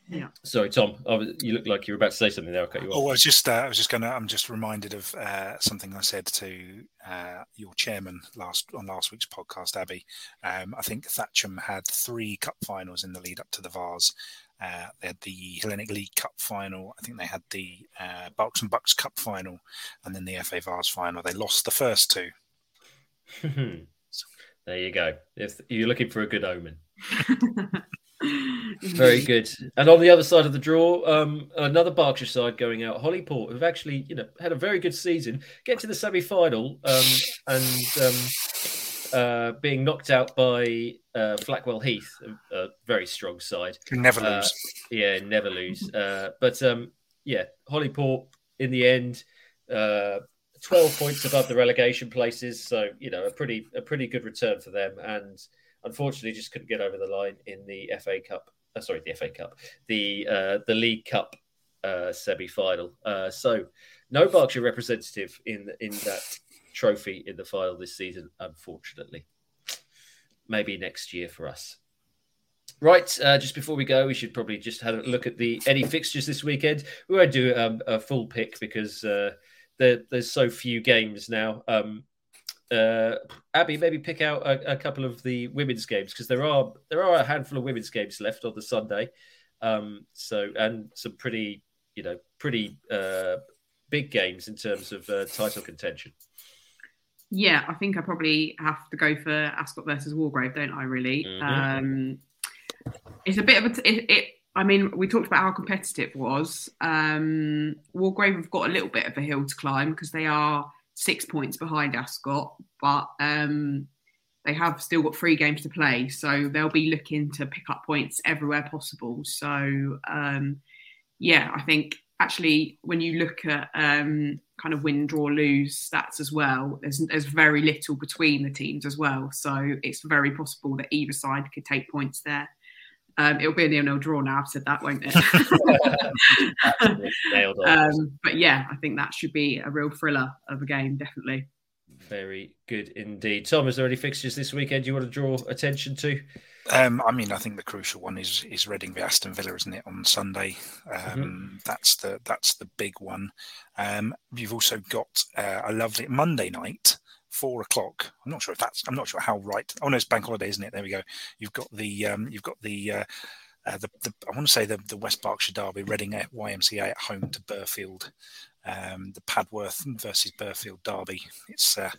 Yeah. Sorry, Tom, I was, you look like you were about to say something there. I'll cut you off. Oh, I was just, uh, I was just going to, I'm just reminded of uh, something I said to uh, your chairman last on last week's podcast, Abby. Um, I think Thatcham had three cup finals in the lead up to the Vars. Uh, they had the Hellenic League Cup final. I think they had the uh, Barks and Bucks Cup final, and then the F A Vars final. They lost the first two. There you go. If you're looking for a good omen. Very good. And on the other side of the draw, um, another Berkshire side going out, Hollyport, who've actually, you know, had a very good season, get to the semi-final um, and um, uh, being knocked out by uh, Blackwell Heath, a, a very strong side. Never lose. Uh, yeah, never lose. Uh, but um, yeah, Hollyport in the end, uh, twelve points above the relegation places. So, you know, a pretty a pretty good return for them. And unfortunately, just couldn't get over the line in the F A Cup uh, sorry, the F A Cup, the uh, the League Cup uh, semi-final. Uh, so no Berkshire representative in in that trophy in the final this season, unfortunately. Maybe next year for us. Right, uh, just before we go, we should probably just have a look at the any fixtures this weekend. We won't do um, a full pick because uh, there, there's so few games now. Um, uh, Abby, maybe pick out a, a couple of the women's games because there are there are a handful of women's games left on the Sunday. Um, so and some pretty you know pretty uh, big games in terms of uh, title contention. Yeah, I think I probably have to go for Ascot versus Wargrave, don't I? Really. Mm-hmm. Um, It's a bit of a... It, it, I mean, we talked about how competitive it was. Um, Wargrave have got a little bit of a hill to climb because they are six points behind Ascot, but um, they have still got three games to play, so they'll be looking to pick up points everywhere possible. So, um, yeah, I think actually when you look at um, kind of win, draw, lose stats as well, there's, there's very little between the teams as well, so it's very possible that either side could take points there. Um, it'll be a nil-nil draw now, I've said that, won't it? Nailed on. Um, but yeah, I think that should be a real thriller of a game, definitely. Very good indeed. Tom, is there any fixtures this weekend you want to draw attention to? Um, I mean, I think the crucial one is is Reading v Aston Villa, isn't it, on Sunday? Um, mm-hmm. That's the that's the big one. Um, you've also got uh, a lovely Monday night, Four o'clock. I'm not sure if that's. I'm not sure how right. Oh no, it's bank holiday, isn't it? There we go. You've got the. Um, you've got the. Uh, uh, the, the. I want to say the, the West Berkshire derby, Reading at Y M C A at home to Burfield. Um, the Padworth versus Burfield derby. It's. Uh,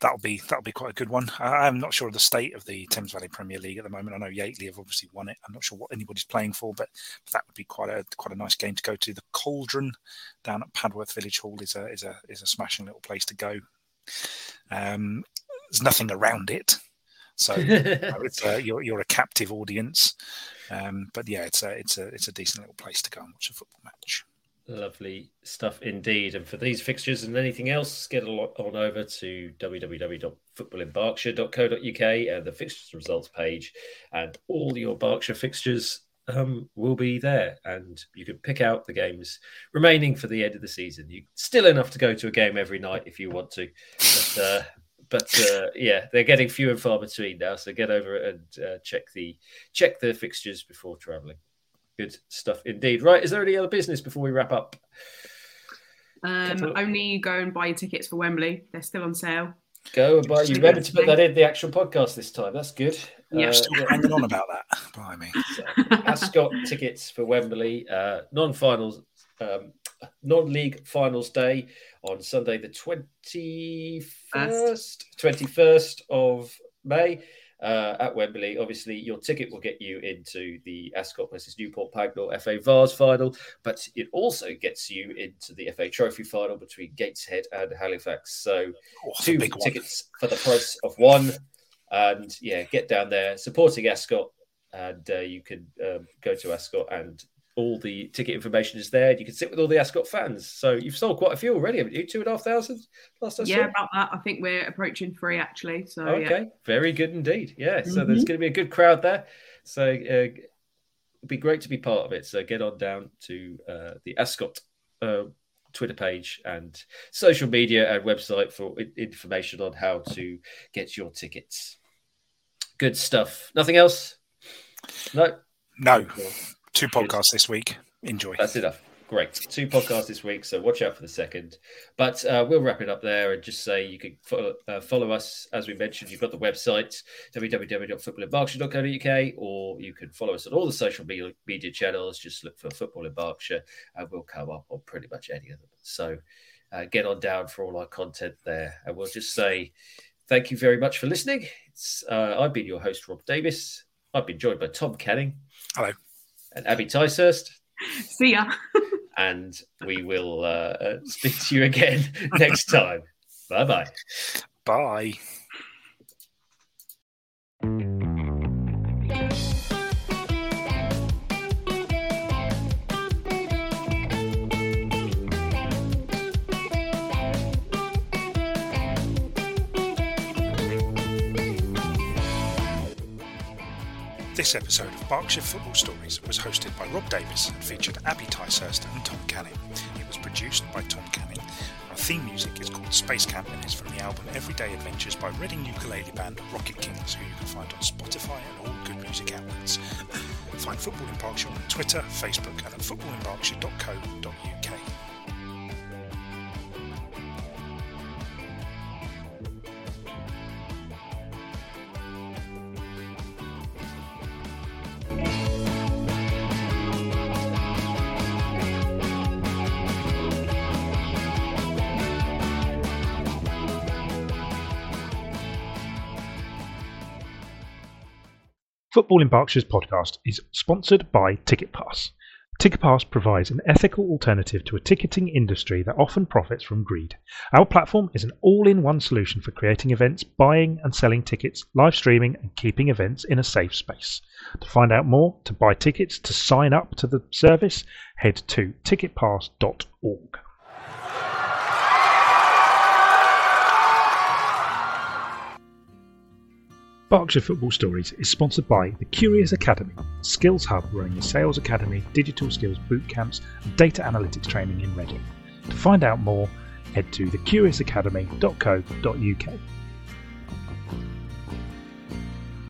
that'll be that'll be quite a good one. I, I'm not sure of the state of the Thames Valley Premier League at the moment. I know Yateley have obviously won it. I'm not sure what anybody's playing for, but that would be quite a quite a nice game to go to. The Cauldron down at Padworth Village Hall is a is a is a smashing little place to go. Um, there's nothing around it, so you know, it's a, you're you're a captive audience. Um, but yeah, it's a it's a it's a decent little place to go and watch a football match. Lovely stuff indeed. And for these fixtures and anything else, get on over to w w w dot football in berkshire dot co dot u k and the fixtures results page, and all your Berkshire fixtures um, will be there, and you can pick out the games remaining for the end of the season. You still enough to go to a game every night if you want to, but, uh, but uh, yeah, they're getting few and far between now. So get over and uh, check the check the fixtures before travelling. Good stuff indeed. Right, is there any other business before we wrap up? Um, only go and buy your tickets for Wembley. They're still on sale. Go and buy. You remember to put that in the actual podcast this time. That's good. Yeah, uh, still hanging on about that. By me. So, Ascot tickets for Wembley. Uh, non-finals, um, non-league finals day on Sunday, the twenty-first, twenty-first of May uh, at Wembley. Obviously, your ticket will get you into the Ascot versus Newport Pagnell F A Vars final, but it also gets you into the F A Trophy final between Gateshead and Halifax. So, oh, two tickets one. for the price of one. And yeah, get down there supporting Ascot, and uh, you can um, go to Ascot, and all the ticket information is there. You can sit with all the Ascot fans. So you've sold quite a few already, haven't you? Two and a half thousand last I saw. Yeah, about that. I think we're approaching three actually. So okay, yeah. Very good indeed. Yeah, so mm-hmm. There's going to be a good crowd there. So uh, it'd be great to be part of it. So get on down to uh, the Ascot Uh, Twitter page and social media and website for information on how to get your tickets. Good stuff. Nothing else? No? No. Two podcasts this week. Enjoy. That's enough. Great. Two podcasts this week, so watch out for the second. But uh, we'll wrap it up there and just say you can follow, uh, follow us. As we mentioned, you've got the website, w w w dot football in berkshire dot co dot u k, or you can follow us on all the social media, media channels. Just look for Football in Berkshire, and we'll come up on pretty much any of them. So uh, get on down for all our content there. And we'll just say thank you very much for listening. It's, uh, I've been your host, Rob Davies. I've been joined by Tom Canning. Hello. And Abi Ticehurst. See ya. And we will uh, speak to you again next time. Bye-bye. Bye. This episode of Berkshire Football Stories was hosted by Rob Davies and featured Abi Ticehurst and Tom Canning. It was produced by Tom Canning. Our theme music is called Space Camp and is from the album Everyday Adventures by Reading ukulele band Rocket Kings, who you can find on Spotify and all good music outlets. Find Football in Berkshire on Twitter, Facebook and at football in berkshire dot co dot uk. Football in Berkshire's podcast is sponsored by TicketPass. TicketPass provides an ethical alternative to a ticketing industry that often profits from greed. Our platform is an all-in-one solution for creating events, buying and selling tickets, live streaming and keeping events in a safe space. To find out more, to buy tickets, to sign up to the service, head to ticket pass dot org. Berkshire Football Stories is sponsored by The Curious Academy, a skills hub running a sales academy, digital skills boot camps and data analytics training in Reading. To find out more, head to the curious academy dot co dot uk.